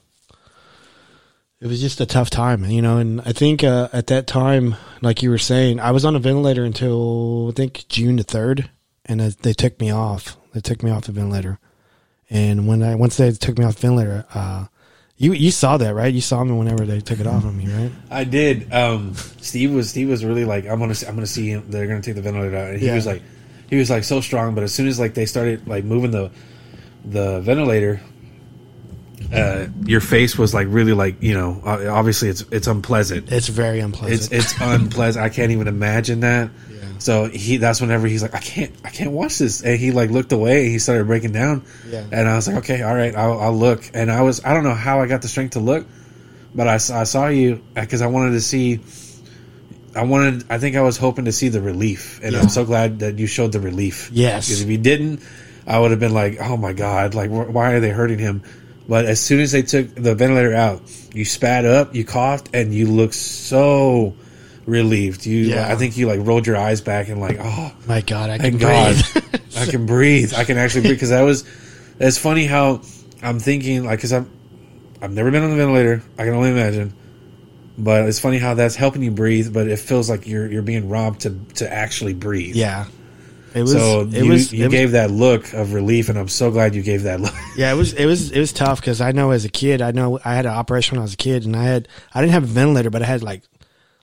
It was just a tough time, you know? And I think, uh, at that time, like you were saying, I was on a ventilator until I think June the third, and I, they took me off. They took me off the ventilator. And when I, once they took me off the ventilator, uh, You you saw that, right? You saw me whenever they took it off of me, right? I did. Um, Steve was Steve was really like, I'm gonna I'm gonna see him. They're gonna take the ventilator out. And he yeah. was like, he was like so strong. But as soon as like they started like moving the the ventilator, uh, your face was like really like, you know, obviously it's it's unpleasant. It's very unpleasant. It's it's unpleasant. I can't even imagine that. Yeah. So he that's whenever he's like, I can't I can't watch this, and he like looked away and he started breaking down. Yeah. And I was like, okay, all right, I'll, I'll look. And I was I don't know how I got the strength to look, but I, I saw you because I wanted to see. I wanted I think I was hoping to see the relief, and yeah. I'm so glad that you showed the relief. Yes, because if you didn't, I would have been like, oh my God, like wh- why are they hurting him? But as soon as they took the ventilator out, you spat up, you coughed, and you looked so relieved. You, yeah. I think you like rolled your eyes back and like, oh my God, I can God, breathe. I can breathe. I can actually breathe. Because I was, it's funny how I'm thinking like, because I'm, I've never been on the ventilator. I can only imagine, but it's funny how that's helping you breathe. But it feels like you're you're being robbed to to actually breathe. Yeah. It was, so it you, was, you it gave was, that look of relief, and I'm so glad you gave that look. Yeah, it was it was it was tough because I know as a kid, I know I had an operation when I was a kid, and I had I didn't have a ventilator, but I had like.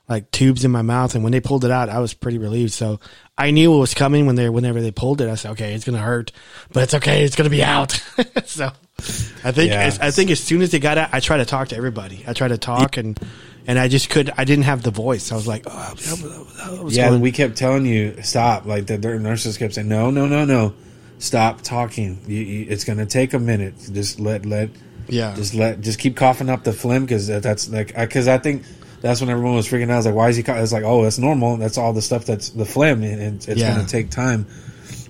like tubes in my mouth. And when they pulled it out, I was pretty relieved. So I knew what was coming when they, whenever they pulled it, I said, okay, it's going to hurt, but it's okay. It's going to be out. So I think, yeah. I think as soon as they got out, I tried to talk to everybody. I tried to talk and, and I just could, I didn't have the voice. I was like, oh, I was yeah. Going. And we kept telling you, stop. Like the nurses kept saying, no, no, no, no, stop talking. You, you, it's going to take a minute. Just let, let, yeah, just let, just keep coughing up the phlegm. Cause that's like, I, cause I think, that's when everyone was freaking out. I was like, why is he caught? It's like, oh, that's normal. That's all the stuff that's the phlegm, and it's yeah. going to take time.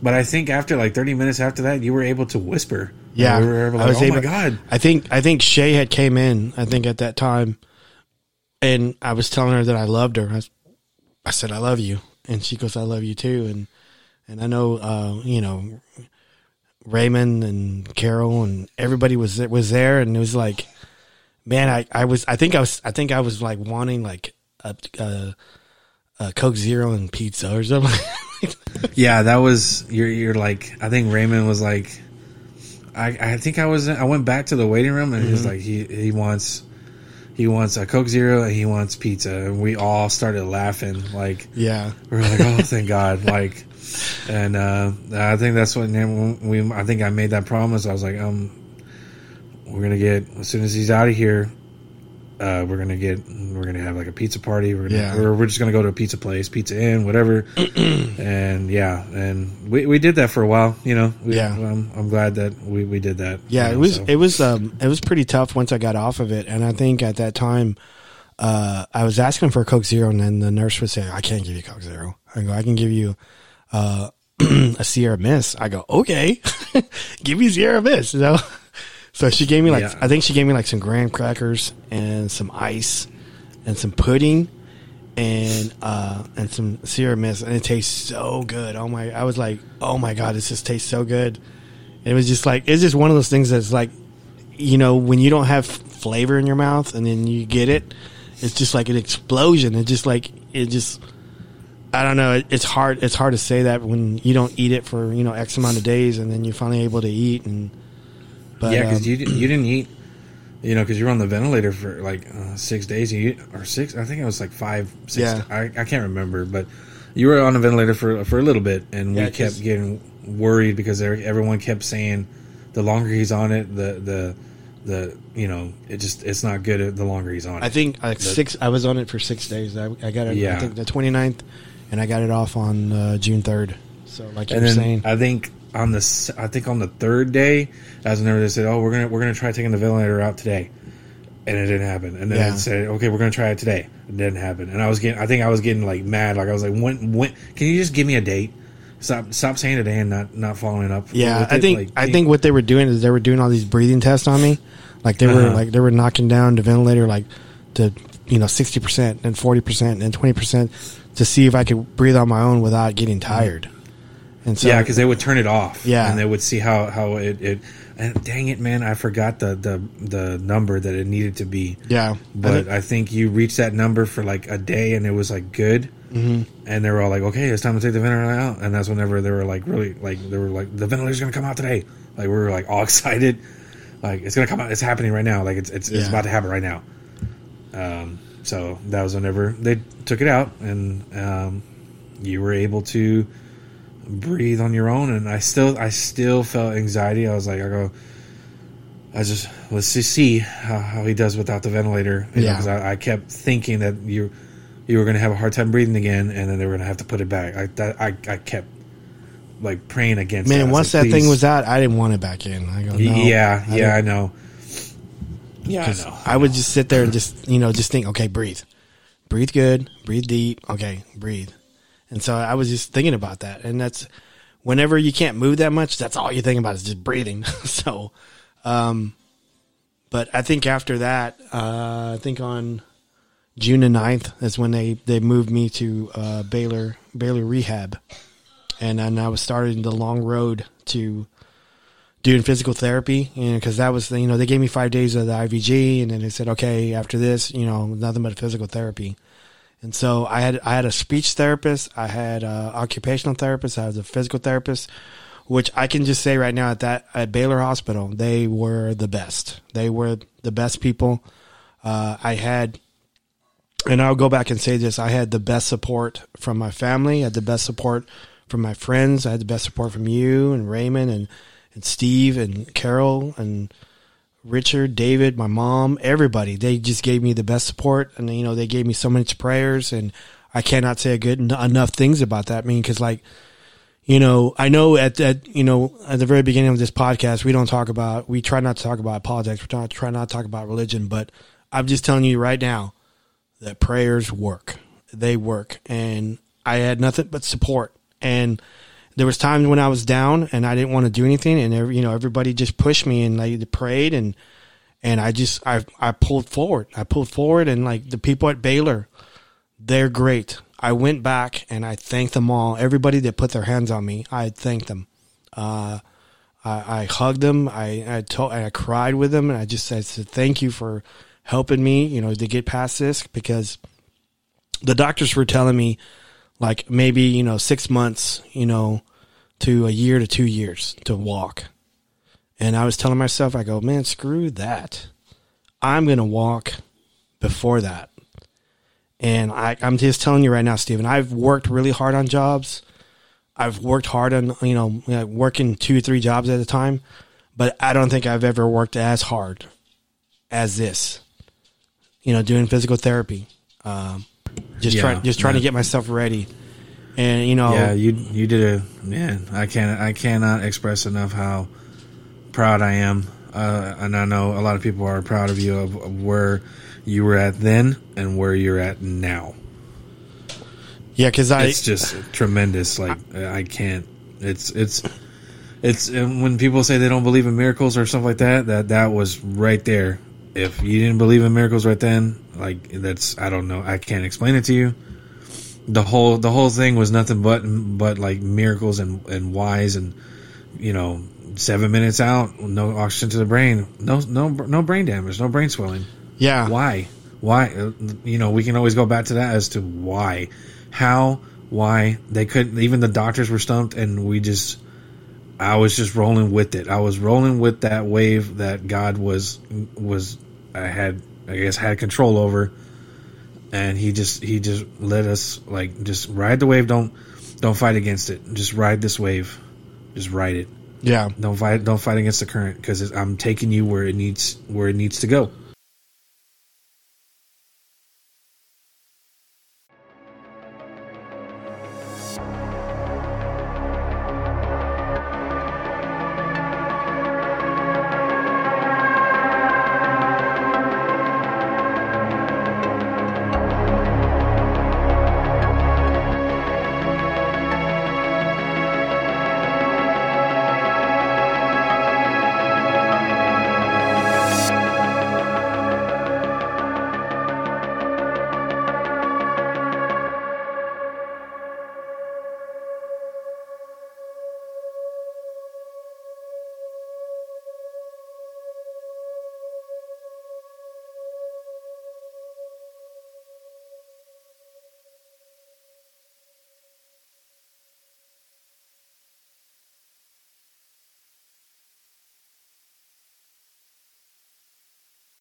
But I think after like thirty minutes after that, you were able to whisper. Yeah. We were able, I like, was oh, able, my God. I think, I think Shay had came in, I think at that time, and I was telling her that I loved her. I, was, I said, I love you. And she goes, I love you too. And, and I know, uh, you know, Raymond and Carol and everybody was, was there, and it was like, man, I, I was, I think I was, I think I was like wanting like a, a, a Coke Zero and pizza or something. Yeah, that was, you're, you're like, I think Raymond was like, I, I think I was, I went back to the waiting room, and mm-hmm. he's like, he, he wants, he wants a Coke Zero and he wants pizza. And we all started laughing. Like, yeah, we're like, oh, thank God. Like, and, uh, I think that's what we, I think I made that promise. I was like, um, we're gonna get, as soon as he's out of here, uh, we're gonna get, we're gonna have like a pizza party. We're gonna, yeah. we're, we're just gonna go to a pizza place, pizza inn, whatever. And yeah, and we, we did that for a while, you know. We, yeah, I'm, I'm glad that we, we did that. Yeah, you know, it was so. it was um it was pretty tough once I got off of it, and I think at that time, uh, I was asking for a Coke Zero, and then the nurse would say, I can't give you Coke Zero. I go, I can give you, uh, a Sierra Mist. I go, okay, give me Sierra Mist, you know. So she gave me like, yeah. I think she gave me like some graham crackers and some ice and some pudding and uh, and some Sierra Mist, and it tastes so good. Oh my! I was like, oh my God, this just tastes so good. And it was just like, it's just one of those things that's like, you know, when you don't have flavor in your mouth and then you get it, it's just like an explosion. It just like it just, I don't know. It, it's hard. It's hard to say that when you don't eat it for, you know, X amount of days, and then you're finally able to eat. And but, yeah, because um, you didn't you didn't eat, you know, because you were on the ventilator for like uh, six days you, or six. I think it was like five, six. Yeah. I, I can't remember, but you were on the ventilator for for a little bit, and yeah, we kept getting worried because everyone kept saying the longer he's on it, the the the you know, it just it's not good. The longer he's on it, I think like but, six. I was on it for six days. I, I got it. Yeah. I think the twenty-ninth. And I got it off on uh, June third. So, like you and were then saying, I think on the I think on the third day, as whenever they said, "Oh, we're gonna we're gonna try taking the ventilator out today," and it didn't happen. And then yeah. it said, "Okay, we're gonna try it today." It didn't happen. And I was getting I think I was getting like mad. Like I was like, "When when can you just give me a date? Stop stop saying today and not, not following up." Yeah, I think like, I think what they were doing is they were doing all these breathing tests on me. Like they uh-huh. were like they were knocking down the ventilator like to you know sixty percent and forty percent and twenty percent. To see if I could breathe on my own without getting tired. And so, yeah, because they would turn it off. Yeah. And they would see how, how it, it and dang it, man, I forgot the, the, the number that it needed to be. Yeah. But I think, I think you reached that number for like a day and it was like good. Mm-hmm. And they were all like, okay, it's time to take the ventilator out. And that's whenever they were like, really, like, they were like, the ventilator's going to come out today. Like, we were like all excited. Like, it's going to come out. It's happening right now. Like, it's, it's, yeah. it's about to happen right now. Um, So that was whenever they took it out, and um, you were able to breathe on your own. And I still, I still felt anxiety. I was like, I go, I just let's just see how, how he does without the ventilator. You yeah. know, 'cause I, I kept thinking that you, you were going to have a hard time breathing again, and then they were going to have to put it back. I, that, I, I kept like praying against. Man, that. Once like, that please. Thing was out, I didn't want it back in. I go, no, yeah, I yeah, didn't. I know. Yeah, I, know, I, I know. would just sit there and just, you know, just think, okay, breathe. Breathe good. Breathe deep. Okay, breathe. And so I was just thinking about that. And that's whenever you can't move that much, that's all you're thinking about is just breathing. so, um, but I think after that, uh, I think on June the ninth, that's when they, they moved me to uh, Baylor Baylor Rehab. And then I was starting the long road to doing physical therapy, you know, because that was, the, you know, they gave me five days of the I V G, and then they said, okay, after this, you know, nothing but physical therapy. And so I had I had a speech therapist, I had an occupational therapist, I was a physical therapist, which I can just say right now at that at Baylor Hospital, they were the best. They were the best people. Uh, I had, and I'll go back and say this, I had the best support from my family, I had the best support from my friends, I had the best support from you and Raymond and and Steve and Carol and Richard, David, my mom, everybody. They just gave me the best support. And, you know, they gave me so much prayers, and I cannot say good enough things about that. I mean, cause like, you know, I know at that, you know, at the very beginning of this podcast, we don't talk about, we try not to talk about politics. We try not, try not to talk about religion, but I'm just telling you right now that prayers work. They work. And I had nothing but support. And there was times when I was down and I didn't want to do anything, and every, you know everybody just pushed me and like they prayed, and and I just I I pulled forward. I pulled forward, and like the people at Baylor, they're great. I went back and I thanked them all. Everybody that put their hands on me, I thanked them. Uh, I, I hugged them. I I told I cried with them, and I just I said thank you for helping me. You know to get past this, because the doctors were telling me like maybe you know six months. You know. to a year to two years to walk. And I was telling myself, I go, man, screw that. I'm going to walk before that. And I, I'm just telling you right now, Steven, I've worked really hard on jobs. I've worked hard on, you know, like working two or three jobs at a time, but I don't think I've ever worked as hard as this, you know, doing physical therapy, um, just yeah, trying, just trying yeah. to get myself ready. And you know, yeah, you you did a man. I can't I cannot express enough how proud I am, uh, and I know a lot of people are proud of you of, of where you were at then and where you're at now. Yeah, because I it's just tremendous. Like I, I can't. It's it's it's and when people say they don't believe in miracles or stuff like that, that that was right there. If you didn't believe in miracles right then, like that's I don't know, I can't explain it to you. The whole the whole thing was nothing but but like miracles and and whys and you know seven minutes out, no oxygen to the brain, no no no brain damage, no brain swelling. Yeah, why why you know we can always go back to that as to why, how, why they couldn't. Even the doctors were stumped, and we just I was just rolling with it. I was rolling with that wave that God was was I had I guess had control over. And he just he just let us like just ride the wave. Don't don't fight against it. Just ride this wave. Just ride it. Yeah. Don't fight. Don't fight against the current because I'm taking you where it needs where it needs to go.